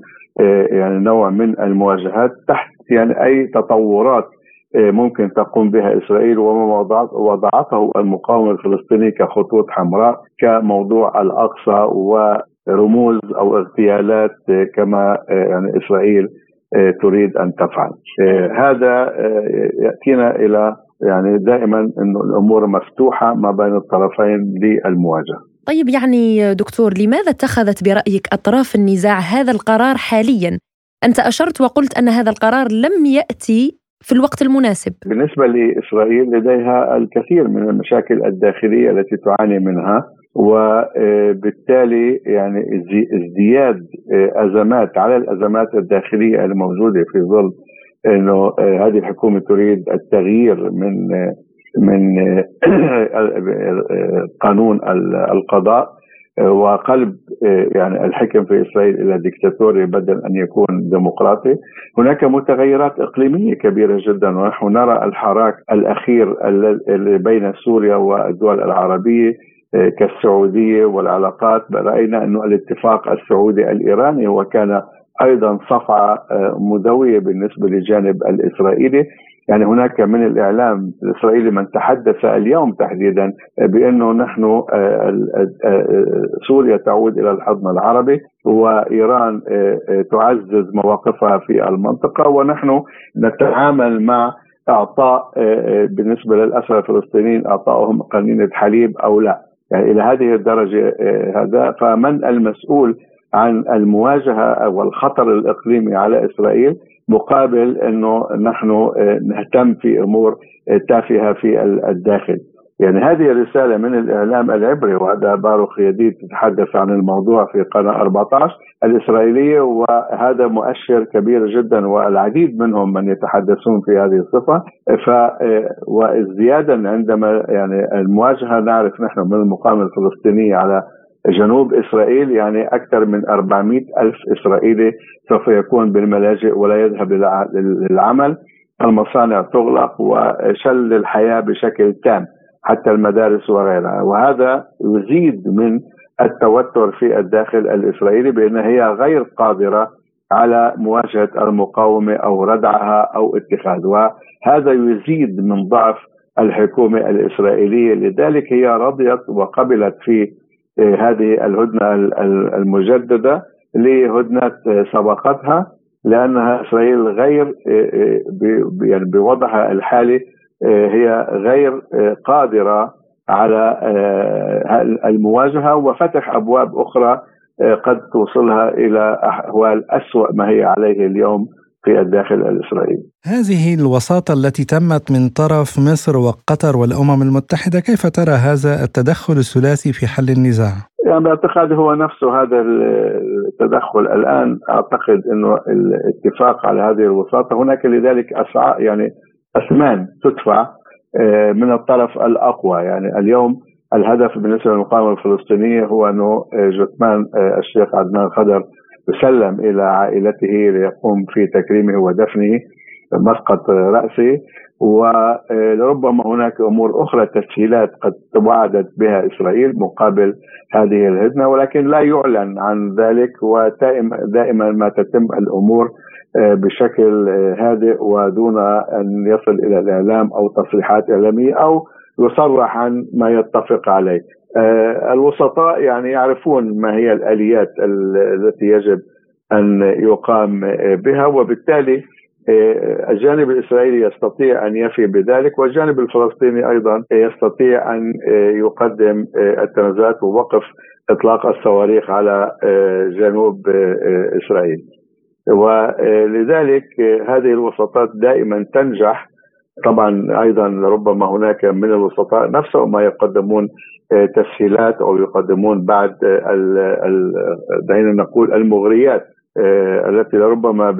يعني نوع من المواجهات تحت يعني أي تطورات ممكن تقوم بها إسرائيل، وما وضعته المقاومة الفلسطينية كخطوط حمراء كموضوع الأقصى ورموز أو اغتيالات كما يعني إسرائيل تريد أن تفعل. هذا يأتينا إلى يعني دائما أن الأمور مفتوحة ما بين الطرفين للمواجهة. طيب يعني دكتور، لماذا اتخذت برأيك أطراف النزاع هذا القرار حاليا؟ أنت أشرت وقلت أن هذا القرار لم يأتي في الوقت المناسب. بالنسبة لإسرائيل لديها الكثير من المشاكل الداخلية التي تعاني منها، وبالتالي يعني ازدياد أزمات على الأزمات الداخلية الموجودة في ظل أنه هذه الحكومة تريد التغيير من من قانون القضاء وقلب يعني الحكم في إسرائيل إلى ديكتاتوري بدل أن يكون ديمقراطي. هناك متغيرات إقليمية كبيرة جدا، ونحن نرى الحراك الأخير بين سوريا والدول العربية كالسعودية والعلاقات. رأينا أن الاتفاق السعودي الإيراني وكان أيضا صفعة مدوية بالنسبة للجانب الإسرائيلي. يعني هناك من الإعلام الإسرائيلي من تحدث اليوم تحديدا بأنه نحن سوريا تعود إلى الحضن العربي وإيران تعزز مواقفها في المنطقة، ونحن نتعامل مع إعطاء بالنسبة للأسرى الفلسطينيين أعطائهم قنينة حليب أو لا، يعني إلى هذه الدرجة هذا. فمن المسؤول عن المواجهة والخطر الإقليمي على إسرائيل مقابل أنه نحن نهتم في أمور تافهة في الداخل؟ يعني هذه رسالة من الإعلام العبري، وهذا باروخ يديد تتحدث عن الموضوع في قناة أربعة عشر الإسرائيلية، وهذا مؤشر كبير جدا، والعديد منهم من يتحدثون في هذه الصفة. ف وزيادا عندما يعني المواجهة نعرف نحن من المقاومة الفلسطينية على جنوب إسرائيل يعني أكثر من أربعمائة ألف إسرائيلي سوف يكون بالملاجئ ولا يذهب للعمل، المصانع تغلق وشل الحياة بشكل تام حتى المدارس وغيرها. وهذا يزيد من التوتر في الداخل الإسرائيلي بأن هي غير قادرة على مواجهة المقاومة أو ردعها أو اتخاذها. هذا يزيد من ضعف الحكومة الإسرائيلية، لذلك هي رضيت وقبلت في هذه الهدنة المجددة لهدنة سبقتها، لأنها إسرائيل غير يعني بوضعها الحالي هي غير قادرة على المواجهة، وفتح أبواب أخرى قد توصلها إلى أحوال أسوأ ما هي عليه اليوم في الداخل الإسرائيلي. هذه الوساطة التي تمت من طرف مصر وقطر والأمم المتحدة، كيف ترى هذا التدخل الثلاثي في حل النزاع؟ يعني باعتقادي هو نفسه هذا التدخل الآن. أعتقد أنه الاتفاق على هذه الوساطة هناك لذلك أسعى يعني أثمان تدفع من الطرف الأقوى. يعني اليوم الهدف بالنسبة للمقاومة الفلسطينية هو أنه جثمان الشيخ عدنان خضر يسلم إلى عائلته ليقوم في تكريمه ودفنه مسقط رأسه، ولربما هناك أمور أخرى تسهيلات قد توعدت بها إسرائيل مقابل هذه الهدنة، ولكن لا يعلن عن ذلك، ودائما ما تتم الأمور بشكل هادئ ودون أن يصل إلى الإعلام أو تصريحات إعلامية أو يصرح عن ما يتفق عليه. الوسطاء يعني يعرفون ما هي الآليات التي يجب أن يقام بها، وبالتالي الجانب الإسرائيلي يستطيع أن يفي بذلك، والجانب الفلسطيني أيضا يستطيع أن يقدم التنازلات ووقف إطلاق الصواريخ على جنوب إسرائيل. ولذلك هذه الوساطات دائما تنجح. طبعا أيضا ربما هناك من الوسطاء نفسهم ما يقدمون تسهيلات أو يقدمون بعد دعينا نقول المغريات التي لربما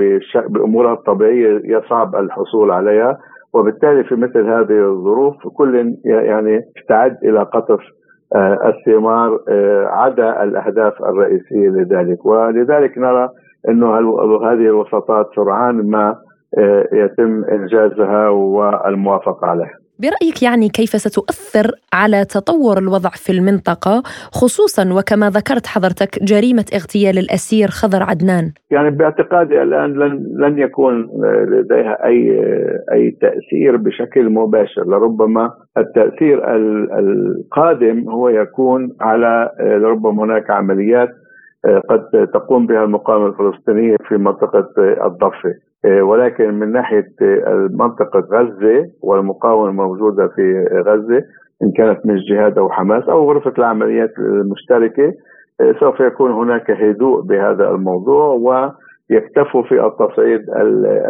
بأمورها الطبيعية يصعب الحصول عليها، وبالتالي في مثل هذه الظروف كل يعني يستعد إلى قطف الثمار عدا الأهداف الرئيسية لذلك. ولذلك نرى أنه هذه الوساطات سرعان ما يتم إنجازها والموافقة عليها. برأيك يعني كيف ستؤثر على تطور الوضع في المنطقة، خصوصاً وكما ذكرت حضرتك جريمة اغتيال الأسير خضر عدنان؟ يعني باعتقادي الآن لن لن يكون لديها أي أي تأثير بشكل مباشر. لربما التأثير القادم هو يكون على لربما هناك عمليات قد تقوم بها المقاومة الفلسطينية في منطقة الضفة، ولكن من ناحية منطقة غزة والمقاومة الموجودة في غزة إن كانت من الجهاد أو حماس أو غرفة العمليات المشتركة سوف يكون هناك هدوء بهذا الموضوع ويكتفوا في التصعيد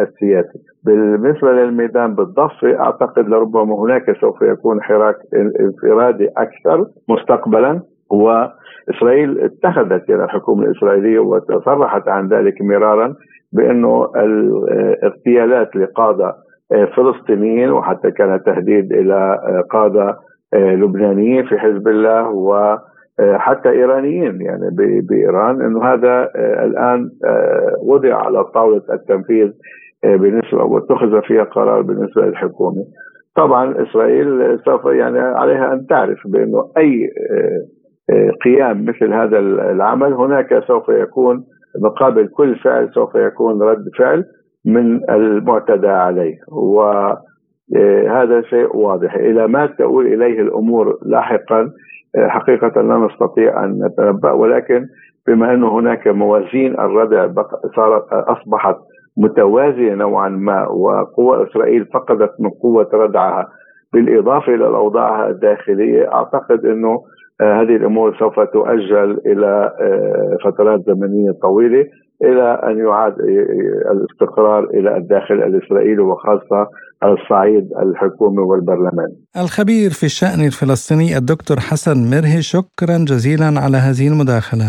السياسي. بالنسبة للميدان بالضفة أعتقد لربما هناك سوف يكون حراك انفرادي أكثر مستقبلا، وإسرائيل اتخذت يعني الحكومة الإسرائيلية وتصرحت عن ذلك مرارا بأنه الاغتيالات لقادة فلسطينيين وحتى كان تهديد إلى قادة لبنانيين في حزب الله وحتى إيرانيين يعني بإيران أنه هذا الآن وضع على طاولة التنفيذ بالنسبة واتخذ فيها قرار بالنسبة للحكومة. طبعا إسرائيل سوف يعني عليها أن تعرف بأنه أي قيام مثل هذا العمل هناك سوف يكون مقابل كل فعل سوف يكون رد فعل من المعتدى عليه، وهذا شيء واضح. إلى ما تؤول إليه الأمور لاحقا حقيقة لا نستطيع أن نتنبأ، ولكن بما أنه هناك موازين الردع صارت أصبحت متوازية نوعا ما، وقوة إسرائيل فقدت من قوة ردعها بالإضافة إلى أوضاعها الداخلية، أعتقد أنه هذه الأمور سوف تؤجل إلى فترات زمنية طويلة إلى أن يعاد الاستقرار إلى الداخل الإسرائيلي وخاصة الصعيد الحكومي والبرلمان. الخبير في الشأن الفلسطيني الدكتور حسن مرهي، شكرا جزيلا على هذه المداخلة.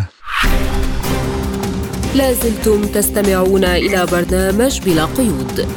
لازلتم تستمعون إلى برنامج بلا قيود.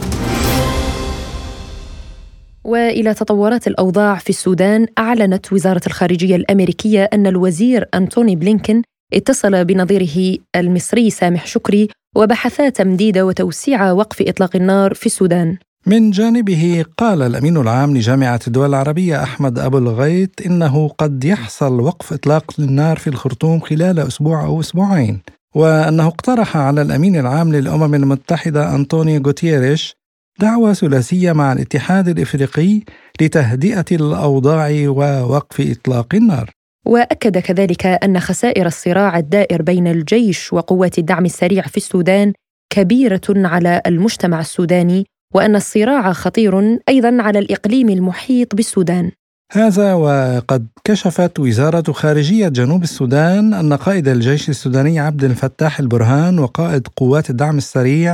وإلى تطورات الأوضاع في السودان، أعلنت وزارة الخارجية الأمريكية أن الوزير أنتوني بلينكن اتصل بنظيره المصري سامح شكري وبحثا تمديد وتوسيع وقف إطلاق النار في السودان. من جانبه قال الأمين العام لجامعة الدول العربية أحمد أبول غيت إنه قد يحصل وقف إطلاق النار في الخرطوم خلال أسبوع أو أسبوعين، وأنه اقترح على الأمين العام للأمم المتحدة أنطونيو غوتيريش دعوة ثلاثية مع الاتحاد الإفريقي لتهدئة الأوضاع ووقف إطلاق النار. وأكد كذلك أن خسائر الصراع الدائر بين الجيش وقوات الدعم السريع في السودان كبيرة على المجتمع السوداني، وأن الصراع خطير أيضاً على الإقليم المحيط بالسودان. هذا وقد كشفت وزارة خارجية جنوب السودان أن قائد الجيش السوداني عبد الفتاح البرهان وقائد قوات الدعم السريع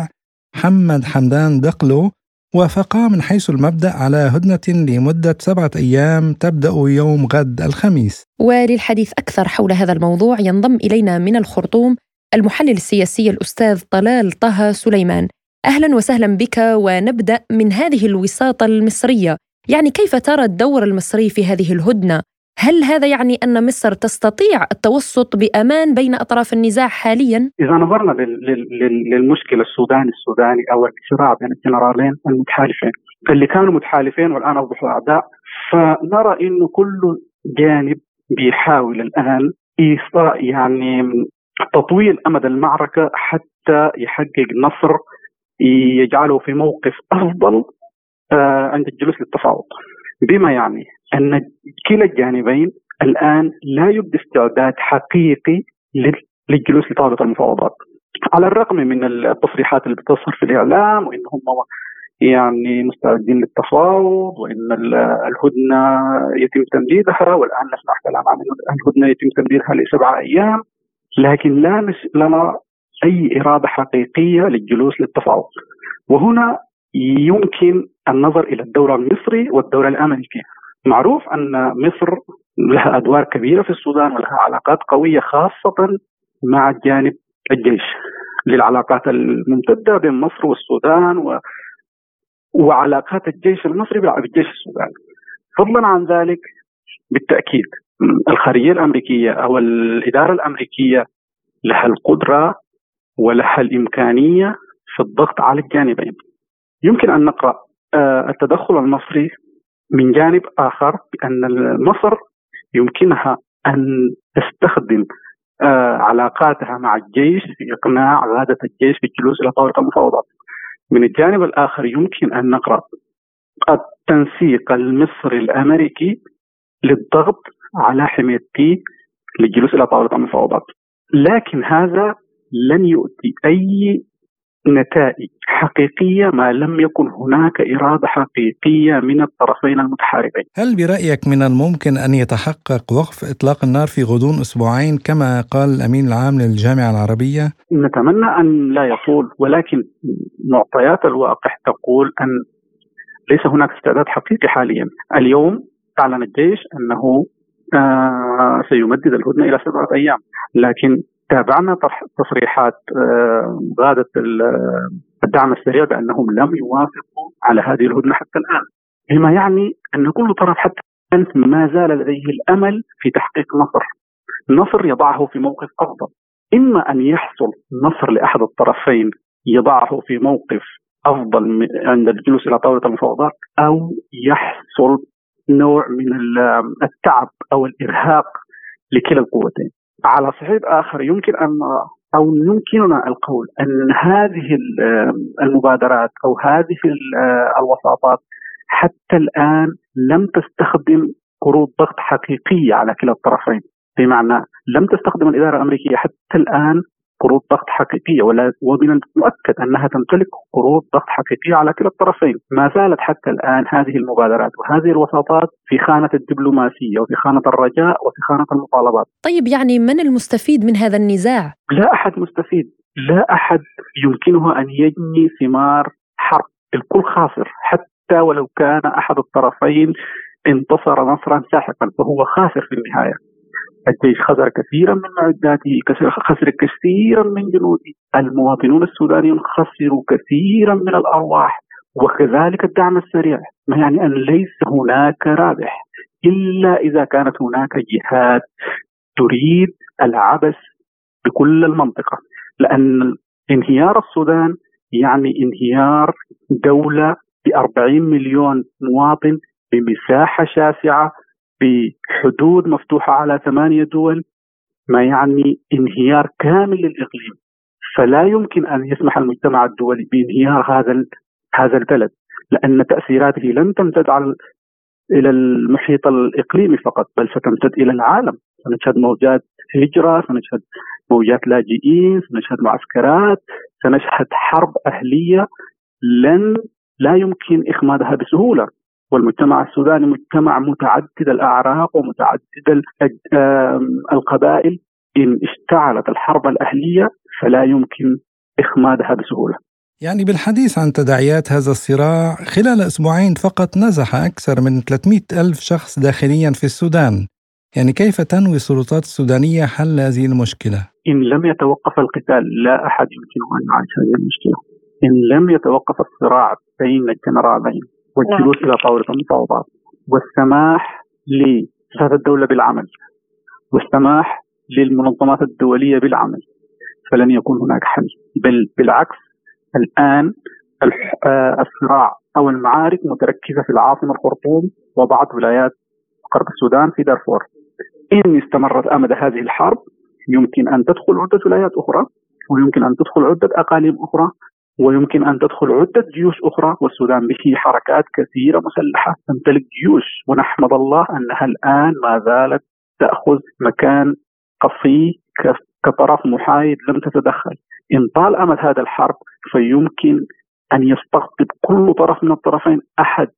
محمد حمدان دقلو وافقا من حيث المبدأ على هدنة لمدة سبعة أيام تبدأ يوم غد الخميس. وللحديث أكثر حول هذا الموضوع ينضم إلينا من الخرطوم المحلل السياسي الأستاذ طلال طه سليمان. أهلا وسهلا بك، ونبدأ من هذه الوساطة المصرية. يعني كيف ترى الدور المصري في هذه الهدنة؟ هل هذا يعني أن مصر تستطيع التوسط بأمان بين أطراف النزاع حالياً؟ إذا نظرنا للمشكلة السوداني السوداني أو الصراع بين الجنرالين المتحالفين اللي كانوا متحالفين والآن أصبحوا أعداء، فنرى إنه كل جانب بيحاول الآن إيصاء يعني تطويل أمد المعركة حتى يحقق نصر يجعله في موقف أفضل عند الجلوس للتفاوض، بما يعني أن كلا الجانبين الآن لا يبدي استعداد حقيقي للجلوس لطاولة المفاوضات، على الرغم من التصريحات اللي بتصدر في الإعلام وإن هم يعني مستعدين للتفاوض وإن الهدنة يتم تمديدها، والآن نسمع كلام عن الهدنة يتم تمديدها لسبعة أيام، لكن لا مش لنا أي إرادة حقيقية للجلوس للتفاوض. وهنا يمكن النظر إلى الدور المصري والدور الأمريكي. معروف أن مصر لها أدوار كبيرة في السودان ولها علاقات قوية خاصة مع جانب الجيش، للعلاقات الممتدة بين مصر والسودان و... وعلاقات الجيش المصري بالجيش السوداني. فضلا عن ذلك بالتأكيد الخارجية الأمريكية أو الإدارة الأمريكية لها القدرة ولها الإمكانية في الضغط على الجانبين. يمكن أن نقرأ التدخل المصري من جانب آخر بأن مصر يمكنها أن تستخدم علاقاتها مع الجيش لإقناع قادة الجيش بالجلوس إلى طاولة المفاوضات. من الجانب الآخر يمكن أن نقرأ التنسيق المصري الأمريكي للضغط على حميدتي للجلوس إلى طاولة المفاوضات، لكن هذا لن يؤتي أي نتائج حقيقية ما لم يكن هناك إرادة حقيقية من الطرفين المتحاربين. هل برأيك من الممكن أن يتحقق وقف إطلاق النار في غضون أسبوعين كما قال الأمين العام للجامعة العربية؟ نتمنى أن لا يطول، ولكن معطيات الواقع تقول أن ليس هناك استعداد حقيقي حاليا. اليوم أعلن الجيش أنه آه سيمدد الهدنة إلى سبعة أيام، لكن تابعنا تصريحات قادة الدعم السريع بأنهم لم يوافقوا على هذه الهدنة حتى الآن، بما يعني أن كل طرف حتى الآن ما زال لديه الأمل في تحقيق نصر نصر يضعه في موقف أفضل. إما أن يحصل نصر لأحد الطرفين يضعه في موقف أفضل عند الجلوس إلى طاولة المفاوضات، أو يحصل نوع من التعب أو الإرهاق لكلا القوتين. على صعيد آخر يمكن أن أو يمكننا القول أن هذه المبادرات أو هذه الوساطات حتى الآن لم تستخدم قروض ضغط حقيقية على كلا الطرفين، بمعنى لم تستخدم الإدارة الأمريكية حتى الآن قروض ضغط حقيقية، ولا ومن المؤكد أنها تمتلك قروض ضغط حقيقية على كلا الطرفين. ما زالت حتى الآن هذه المبادرات وهذه الوساطات في خانة الدبلوماسية وفي خانة الرجاء وفي خانة المطالبات. طيب يعني من المستفيد من هذا النزاع؟ لا أحد مستفيد، لا أحد يمكنه أن يجني ثمار حرب، الكل خاسر. حتى ولو كان أحد الطرفين انتصر نصرا ساحقا فهو خاسر في النهاية. الجيش خسر كثيرا من معداته، خسر كثيرا من جنوده، المواطنون السودانيون خسروا كثيرا من الأرواح، وكذلك الدعم السريع. ما يعني أن ليس هناك رابح إلا إذا كانت هناك جهات تريد العبث بكل المنطقة، لأن انهيار السودان يعني انهيار دولة بأربعين مليون مواطن بمساحة شاسعة بحدود مفتوحة على ثمانية دول، ما يعني انهيار كامل للإقليم. فلا يمكن أن يسمح المجتمع الدولي بانهيار هذا هذا البلد، لأن تأثيراته لن تمتد على إلى المحيط الإقليمي فقط، بل ستمتد إلى العالم. سنشهد موجات هجرة، سنشهد موجات لاجئين، سنشهد معسكرات، سنشهد حرب أهلية لن لا يمكن إخمادها بسهولة. والمجتمع السوداني مجتمع متعدد الأعراق ومتعدد القبائل، إن اشتعلت الحرب الأهلية فلا يمكن إخمادها بسهولة. يعني بالحديث عن تداعيات هذا الصراع، خلال أسبوعين فقط نزح أكثر من ثلاثمئة ألف شخص داخليا في السودان. يعني كيف تنوي السلطات السودانية حل هذه المشكلة؟ إن لم يتوقف القتال لا أحد يمكنه أن يعيش هذه المشكلة. إن لم يتوقف الصراع بين الجنرالين والجلوس إلى طاولة المفاوضات والسماح لسياسة الدولة بالعمل والسماح للمنظمات الدولية بالعمل، فلن يكون هناك حل. بل بالعكس، الآن الصراع أو المعارك متركزة في العاصمة الخرطوم وبعض ولايات قرب السودان في دارفور. إن استمرت أمد هذه الحرب يمكن أن تدخل عدة ولايات أخرى، ويمكن أن تدخل عدة أقاليم أخرى، ويمكن أن تدخل عدة جيوش أخرى. والسودان به حركات كثيرة مسلحة تمتلك جيوش، ونحمد الله أنها الآن ما زالت تأخذ مكان قصي كطرف محايد لم تتدخل. إن طال أمد هذا الحرب فيمكن أن يستقطب كل طرف من الطرفين أحد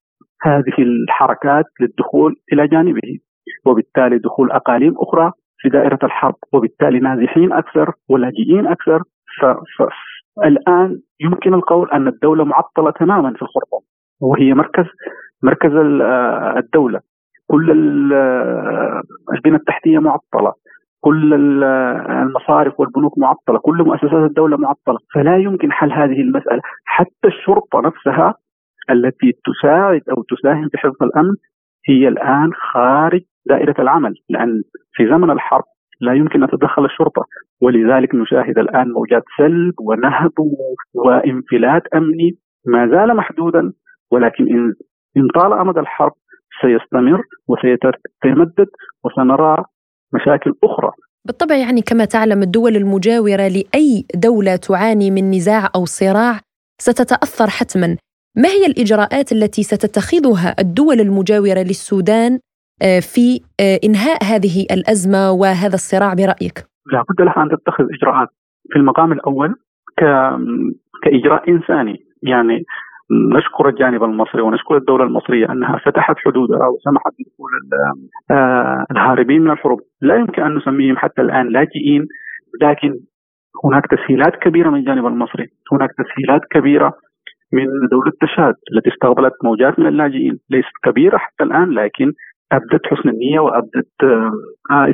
هذه الحركات للدخول إلى جانبه، وبالتالي دخول أقاليم أخرى في دائرة الحرب، وبالتالي نازحين أكثر ولاجئين أكثر. فالآن يمكن القول أن الدولة معطلة تماما في الخرطوم، وهي مركز مركز الدولة. كل البنى التحتية معطلة، كل المصارف والبنوك معطلة، كل مؤسسات الدولة معطلة، فلا يمكن حل هذه المسألة. حتى الشرطة نفسها التي تساعد أو تساهم في حفظ الأمن هي الآن خارج دائرة العمل، لأن في زمن الحرب لا يمكن أن تتدخل الشرطة. ولذلك نشاهد الآن موجات سلب ونهب وانفلات أمني ما زال محدودا، ولكن إن طال أمد الحرب سيستمر وسيتمدد وسنرى مشاكل أخرى. بالطبع، يعني كما تعلم الدول المجاورة لأي دولة تعاني من نزاع أو صراع ستتأثر حتما. ما هي الإجراءات التي ستتخذها الدول المجاورة للسودان في إنهاء هذه الأزمة وهذا الصراع برأيك؟ لا بد لها أن تتخذ إجراءات في المقام الأول كإجراء إنساني. يعني نشكر الجانب المصري ونشكر الدولة المصرية أنها فتحت حدودها وسمحت بدخول الهاربين من الحروب. لا يمكن أن نسميهم حتى الآن لاجئين، لكن هناك تسهيلات كبيرة من الجانب المصري، هناك تسهيلات كبيرة من دولة تشاد التي استقبلت موجات من اللاجئين، ليست كبيرة حتى الآن لكن أبدت حسن النية وأبدت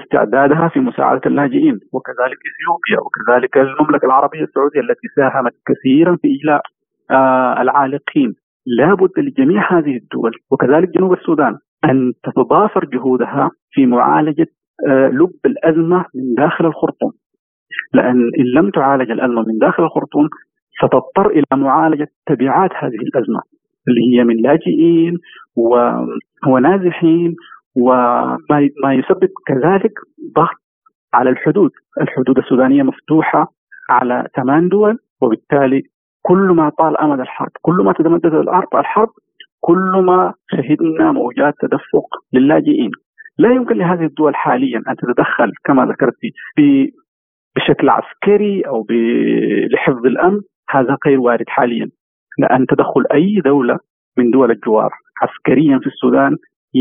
استعدادها في مساعدة اللاجئين، وكذلك إثيوبيا، وكذلك المملكة العربية السعودية التي ساهمت كثيرا في إيلاء العالقين. لابد لجميع هذه الدول وكذلك جنوب السودان أن تتضافر جهودها في معالجة لب الأزمة من داخل الخرطوم، لأن إن لم تعالج الأزمة من داخل الخرطوم ستضطر إلى معالجة تبعات هذه الأزمة اللي هي من لاجئين ونازحين، وما يسبب كذلك ضغط على الحدود. الحدود السودانية مفتوحة على ثمان دول، وبالتالي كل ما طال أمد الحرب، كل ما تمددت الأرض الحرب، كل ما شهدنا موجات تدفق للاجئين. لا يمكن لهذه الدول حاليا أن تتدخل كما ذكرت بشكل عسكري أو لحفظ الأمن، هذا غير وارد حاليا، لأن تدخل أي دولة من دول الجوار عسكريا في السودان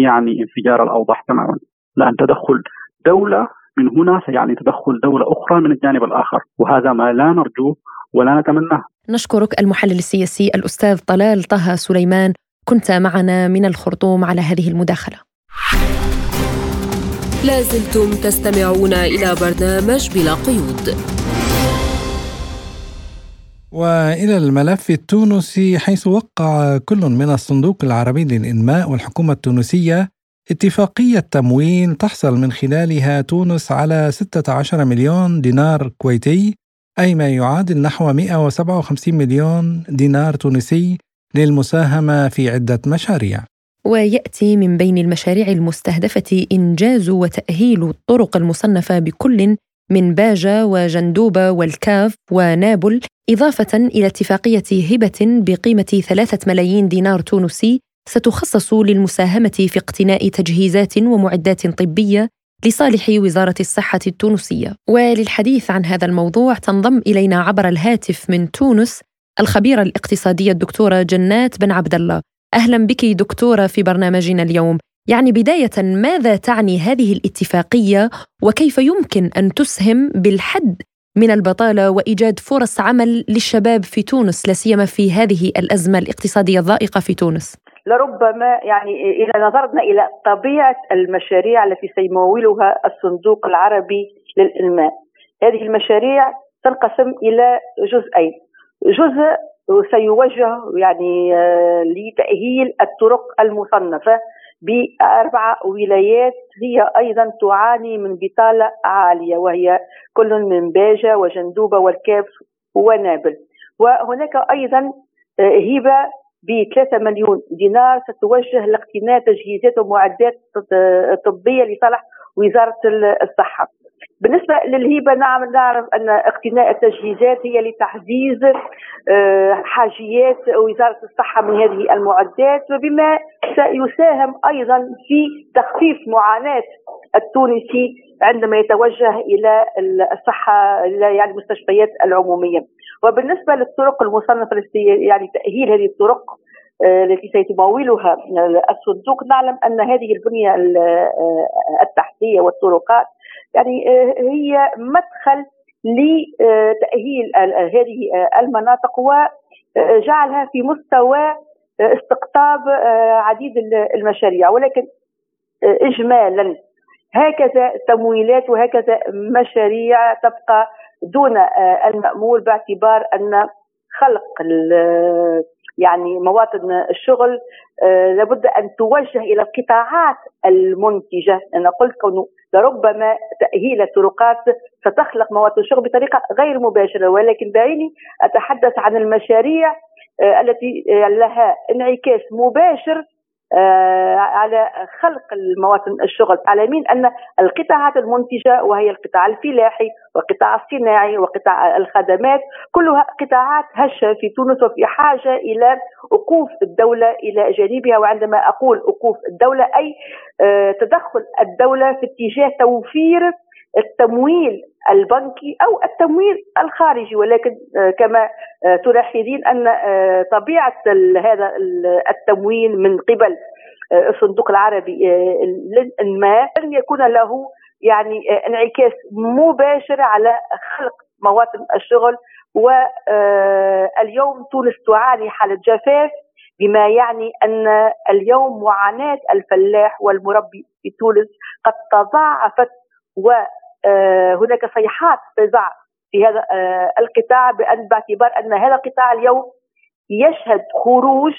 يعني انفجار الأوضاع تماما، لأن تدخل دولة من هنا سيعني تدخل دولة أخرى من الجانب الآخر، وهذا ما لا نرجوه ولا نتمناه. نشكرك المحلل السياسي الأستاذ طلال طه سليمان، كنت معنا من الخرطوم على هذه المداخلة. لازلتم تستمعون إلى برنامج بلا قيود. وإلى الملف التونسي، حيث وقع كل من الصندوق العربي للإنماء والحكومة التونسية اتفاقية تموين تحصل من خلالها تونس على ستة عشر مليون دينار كويتي، أي ما يعادل نحو مئة وسبعة وخمسين مليون دينار تونسي للمساهمة في عدة مشاريع. ويأتي من بين المشاريع المستهدفة إنجاز وتأهيل الطرق المصنفة بكل من باجة وجندوبة والكاف ونابل، إضافة إلى اتفاقية هبة بقيمة ثلاثة ملايين دينار تونسي ستخصص للمساهمة في اقتناء تجهيزات ومعدات طبية لصالح وزارة الصحة التونسية. وللحديث عن هذا الموضوع تنضم إلينا عبر الهاتف من تونس الخبيرة الاقتصادية الدكتورة جنات بن عبدالله. أهلا بك دكتورة في برنامجنا اليوم. يعني بداية، ماذا تعني هذه الاتفاقية وكيف يمكن أن تسهم بالحد من البطالة وإيجاد فرص عمل للشباب في تونس، لا سيما في هذه الأزمة الاقتصادية الضائقة في تونس؟ لربما يعني إذا نظرنا إلى طبيعة المشاريع التي سيمولها الصندوق العربي للإنماء، هذه المشاريع تنقسم إلى جزئين. جزء سيوجه يعني لتأهيل الطرق المصنفة بأربع ولايات هي أيضا تعاني من بطالة عالية، وهي كل من باجة وجندوبة والكاف ونابل. وهناك أيضا هبة بثلاثة مليون دينار ستوجه لاقتناء تجهيزات ومعدات طبية لصالح وزارة الصحة. بالنسبة للهبة نعم نعرف أن اقتناء التجهيزات هي لتعزيز حاجيات وزارة الصحة من هذه المعدات، وبما سيساهم أيضا في تخفيف معاناة التونسي عندما يتوجه إلى الصحة إلى يعني المستشفيات العمومية. وبالنسبة للطرق المصنفة يعني تأهيل هذه الطرق التي سيتمولها الصندوق، نعلم أن هذه البنية التحتية والطرقات يعني هي مدخل لتأهيل هذه المناطق وجعلها في مستوى استقطاب عديد المشاريع. ولكن إجمالا هكذا تمويلات وهكذا مشاريع تبقى دون المأمول، باعتبار أن خلق يعني مواطن الشغل لابد أن توجه إلى القطاعات المنتجة. أنا قلت أنه لربما تأهيل الطرقات ستخلق مواطن الشغل بطريقة غير مباشرة، ولكن دعيني أتحدث عن المشاريع التي لها انعكاس مباشر على خلق المواطن الشغل، على مين أن القطاعات المنتجة وهي القطاع الفلاحي والقطاع الصناعي وقطاع الخدمات كلها قطاعات هشة في تونس وفي حاجة إلى وقوف الدولة إلى جانبها. وعندما أقول وقوف الدولة أي تدخل الدولة في اتجاه توفير التمويل البنكي أو التمويل الخارجي. ولكن كما تلاحظين أن طبيعة هذا التمويل من قبل الصندوق العربي للإنماء لن يكون له يعني انعكاس مباشر على خلق مواطن الشغل. واليوم تونس تعاني حالة جفاف، بما يعني أن اليوم معاناة الفلاح والمربي في تونس قد تضاعفت، و هناك صيحات فزع في هذا القطاع بأن باعتبار أن هذا القطاع اليوم يشهد خروج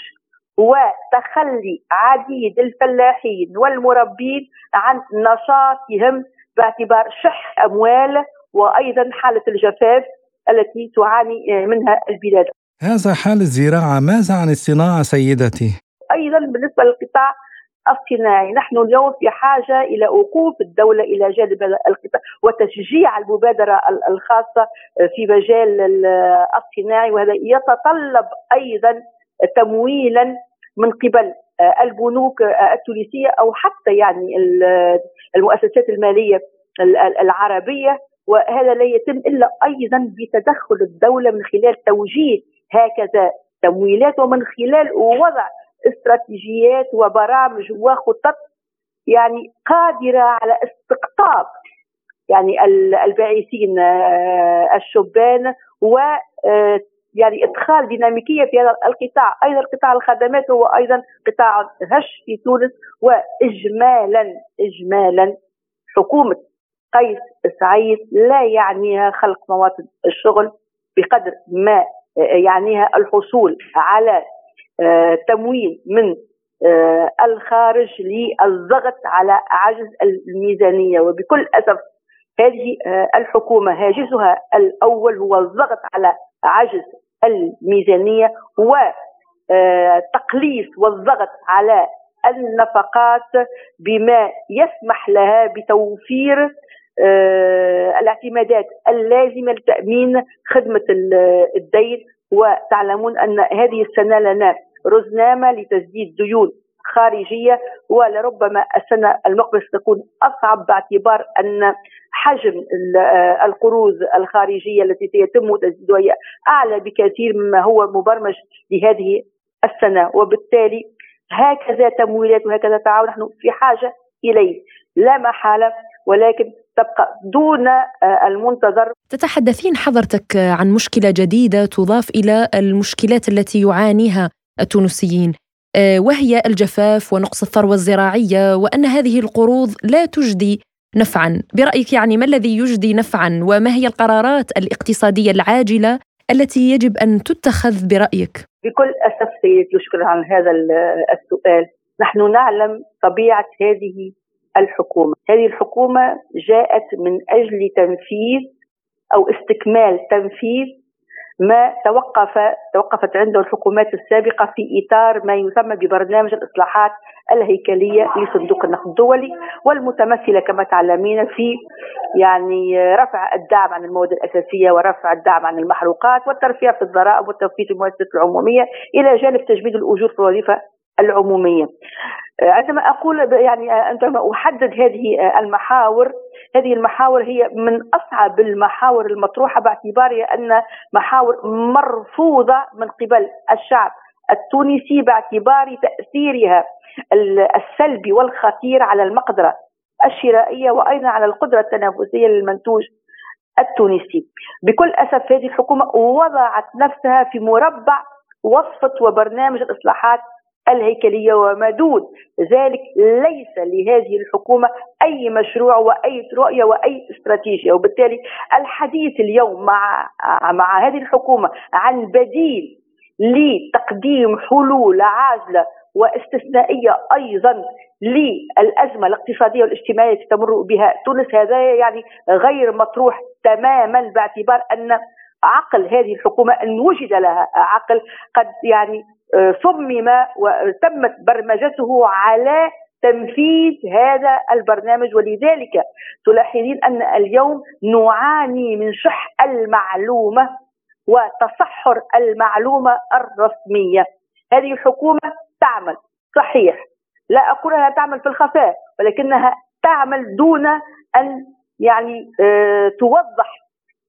وتخلي عديد الفلاحين والمربين عن نشاطهم باعتبار شح أموال وأيضا حالة الجفاف التي تعاني منها البلاد. هذا حال الزراعة، ماذا عن الصناعة سيدتي؟ أيضا بالنسبة للقطاع الصناعي نحن اليوم في حاجة إلى وقوف الدولة إلى جانب القطاع وتشجيع المبادرة الخاصة في مجال الصناعي، وهذا يتطلب أيضا تمويلا من قبل البنوك التونسية أو حتى يعني المؤسسات المالية العربية، وهذا لا يتم إلا أيضا بتدخل الدولة من خلال توجيه هكذا تمويلات ومن خلال وضع استراتيجيات وبرامج وخطط يعني قادرة على استقطاب يعني الباعثين الشبان و يعني إدخال ديناميكية في هذا القطاع. أيضا قطاع الخدمات هو أيضا قطاع هش في تونس. وإجمالا إجمالا حكومة قيس سعيد لا يعنيها خلق مواطن الشغل بقدر ما يعنيها الحصول على تمويل من الخارج للضغط على عجز الميزانية. وبكل أسف هذه الحكومة هاجسها الأول هو الضغط على عجز الميزانية وتقليص والضغط على النفقات، بما يسمح لها بتوفير الاعتمادات اللازمة لتأمين خدمة الدين. وتعلمون أن هذه السنة لنا رزنامة لتسديد ديون خارجية، ولربما السنة المقبلة ستكون أصعب باعتبار أن حجم القروض الخارجية التي سيتم تسديدها هي أعلى بكثير مما هو مبرمج لهذه السنة. وبالتالي هكذا تمويلات وهكذا تعاون نحن في حاجة إليه لا محالة، ولكن تبقى دون المنتظر. تتحدثين حضرتك عن مشكلة جديدة تضاف إلى المشكلات التي يعانيها التونسيين، وهي الجفاف ونقص الثروة الزراعية، وأن هذه القروض لا تجدي نفعاً. برأيك يعني ما الذي يجدي نفعاً، وما هي القرارات الاقتصادية العاجلة التي يجب أن تتخذ برأيك؟ بكل أسف سيدتي، أشكر عن هذا السؤال. نحن نعلم طبيعة هذه الحكومة. هذه الحكومة جاءت من أجل تنفيذ أو استكمال تنفيذ ما توقف توقفت عنده الحكومات السابقة في إطار ما يسمى ببرنامج الإصلاحات الهيكلية لصندوق النقد الدولي، والمتمثلة كما تعلمين في يعني رفع الدعم عن المواد الأساسية ورفع الدعم عن المحروقات والترفيع في الضرائب والتوفير في المؤسسات العمومية، إلى جانب تجميد الأجور في الوظيفة العمومية. عندما أقول يعني عندما أحدد هذه المحاور، هذه المحاور هي من أصعب المحاور المطروحة باعتبارها أن محاور مرفوضة من قبل الشعب التونسي باعتبار تأثيرها السلبي والخطير على المقدرة الشرائية وأيضا على القدرة التنافسية للمنتوج التونسي. بكل أسف هذه الحكومة وضعت نفسها في مربع وصفة وبرنامج الإصلاحات الهيكلية، وما دون ذلك ليس لهذه الحكومة أي مشروع وأي رؤية وأي استراتيجية. وبالتالي الحديث اليوم مع مع هذه الحكومة عن بديل لتقديم حلول عاجلة واستثنائية أيضا للأزمة الاقتصادية والاجتماعية التي تمر بها تونس، هذا يعني غير مطروح تماما، باعتبار أن عقل هذه الحكومة إن وجد لها عقل قد يعني صمم وتمت برمجته على تنفيذ هذا البرنامج. ولذلك تلاحظين أن اليوم نعاني من شح المعلومة وتصحر المعلومة الرسمية. هذه الحكومة تعمل صحيح، لا أقول أنها تعمل في الخفاء، ولكنها تعمل دون أن يعني توضح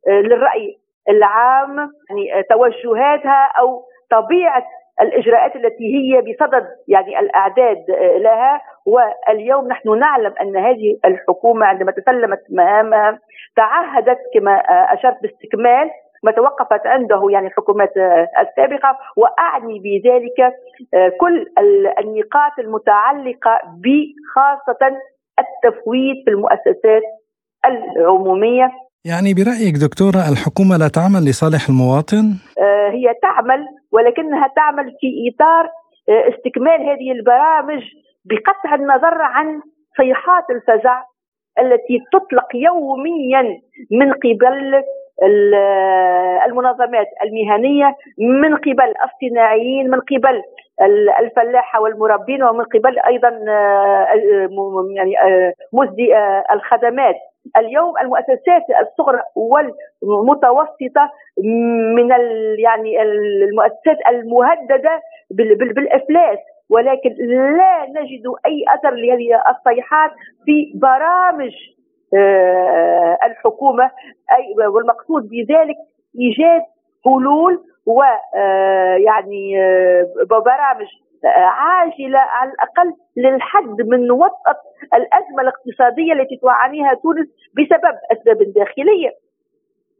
للرأي العام يعني توجهاتها أو طبيعة الإجراءات التي هي بصدد يعني الأعداد لها. واليوم نحن نعلم أن هذه الحكومة عندما تسلمت مهامها تعهدت كما أشرت باستكمال ما توقفت عنده يعني الحكومات السابقة، وأعني بذلك كل النقاط المتعلقة بخاصة التفويض في المؤسسات العمومية. يعني برأيك دكتورة الحكومة لا تعمل لصالح المواطن؟ هي تعمل، ولكنها تعمل في إطار استكمال هذه البرامج بقطع النظر عن صيحات الفزع التي تطلق يوميا من قبل المنظمات المهنية، من قبل الصناعيين، من قبل الفلاحة والمربين، ومن قبل أيضا يعني مزدي الخدمات. اليوم المؤسسات الصغرى والمتوسطة من يعني المؤسسات المهددة بالإفلاس، ولكن لا نجد أي أثر لهذه الصيحات في برامج الحكومة، والمقصود بذلك إيجاد حلول ويعني برامج عاجلة على الأقل للحد من وطأة الأزمة الاقتصادية التي تعانيها تونس بسبب أسباب داخلية،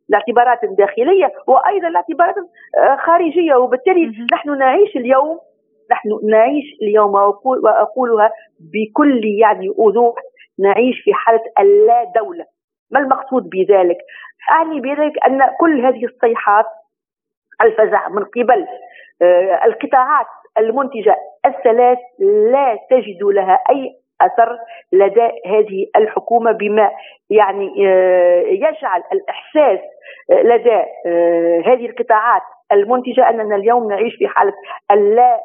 لاعتبارات داخلية وأيضا لاعتبارات خارجية. وبالتالي نحن نعيش اليوم نحن نعيش اليوم وأقولها بكل يعني وضوح، نعيش في حالة اللا دولة. ما المقصود بذلك؟ أعني بذلك أن كل هذه الصيحات الفزع من قبل القطاعات المنتجة الثلاث لا تجد لها أي أثر لدى هذه الحكومة، بما يعني يجعل الإحساس لدى هذه القطاعات المنتجة أننا اليوم نعيش في حالة اللا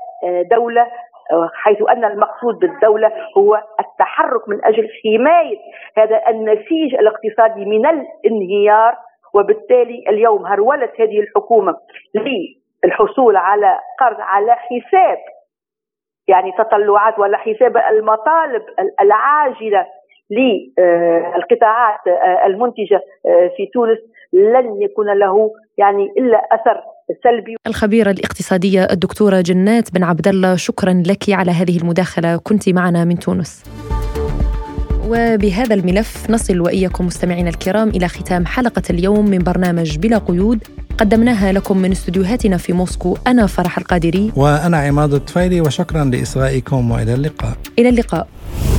دولة، حيث أن المقصود بالدولة هو التحرك من أجل حماية هذا النسيج الاقتصادي من الانهيار. وبالتالي اليوم هرولت هذه الحكومة للحصول على قرض على حساب يعني تطلعات ولا حساب المطالب العاجلة للقطاعات المنتجة في تونس لن يكون له يعني إلا أثر سلبي. الخبيرة الاقتصادية الدكتورة جنات بن عبدالله، شكرا لك على هذه المداخلة، كنت معنا من تونس. وبهذا الملف نصل وإياكم مستمعينا الكرام إلى ختام حلقة اليوم من برنامج بلا قيود، قدمناها لكم من استديوهاتنا في موسكو. أنا فرح القادري وأنا عماد الطفيلي، وشكرا لإصغائكم وإلى اللقاء. إلى اللقاء.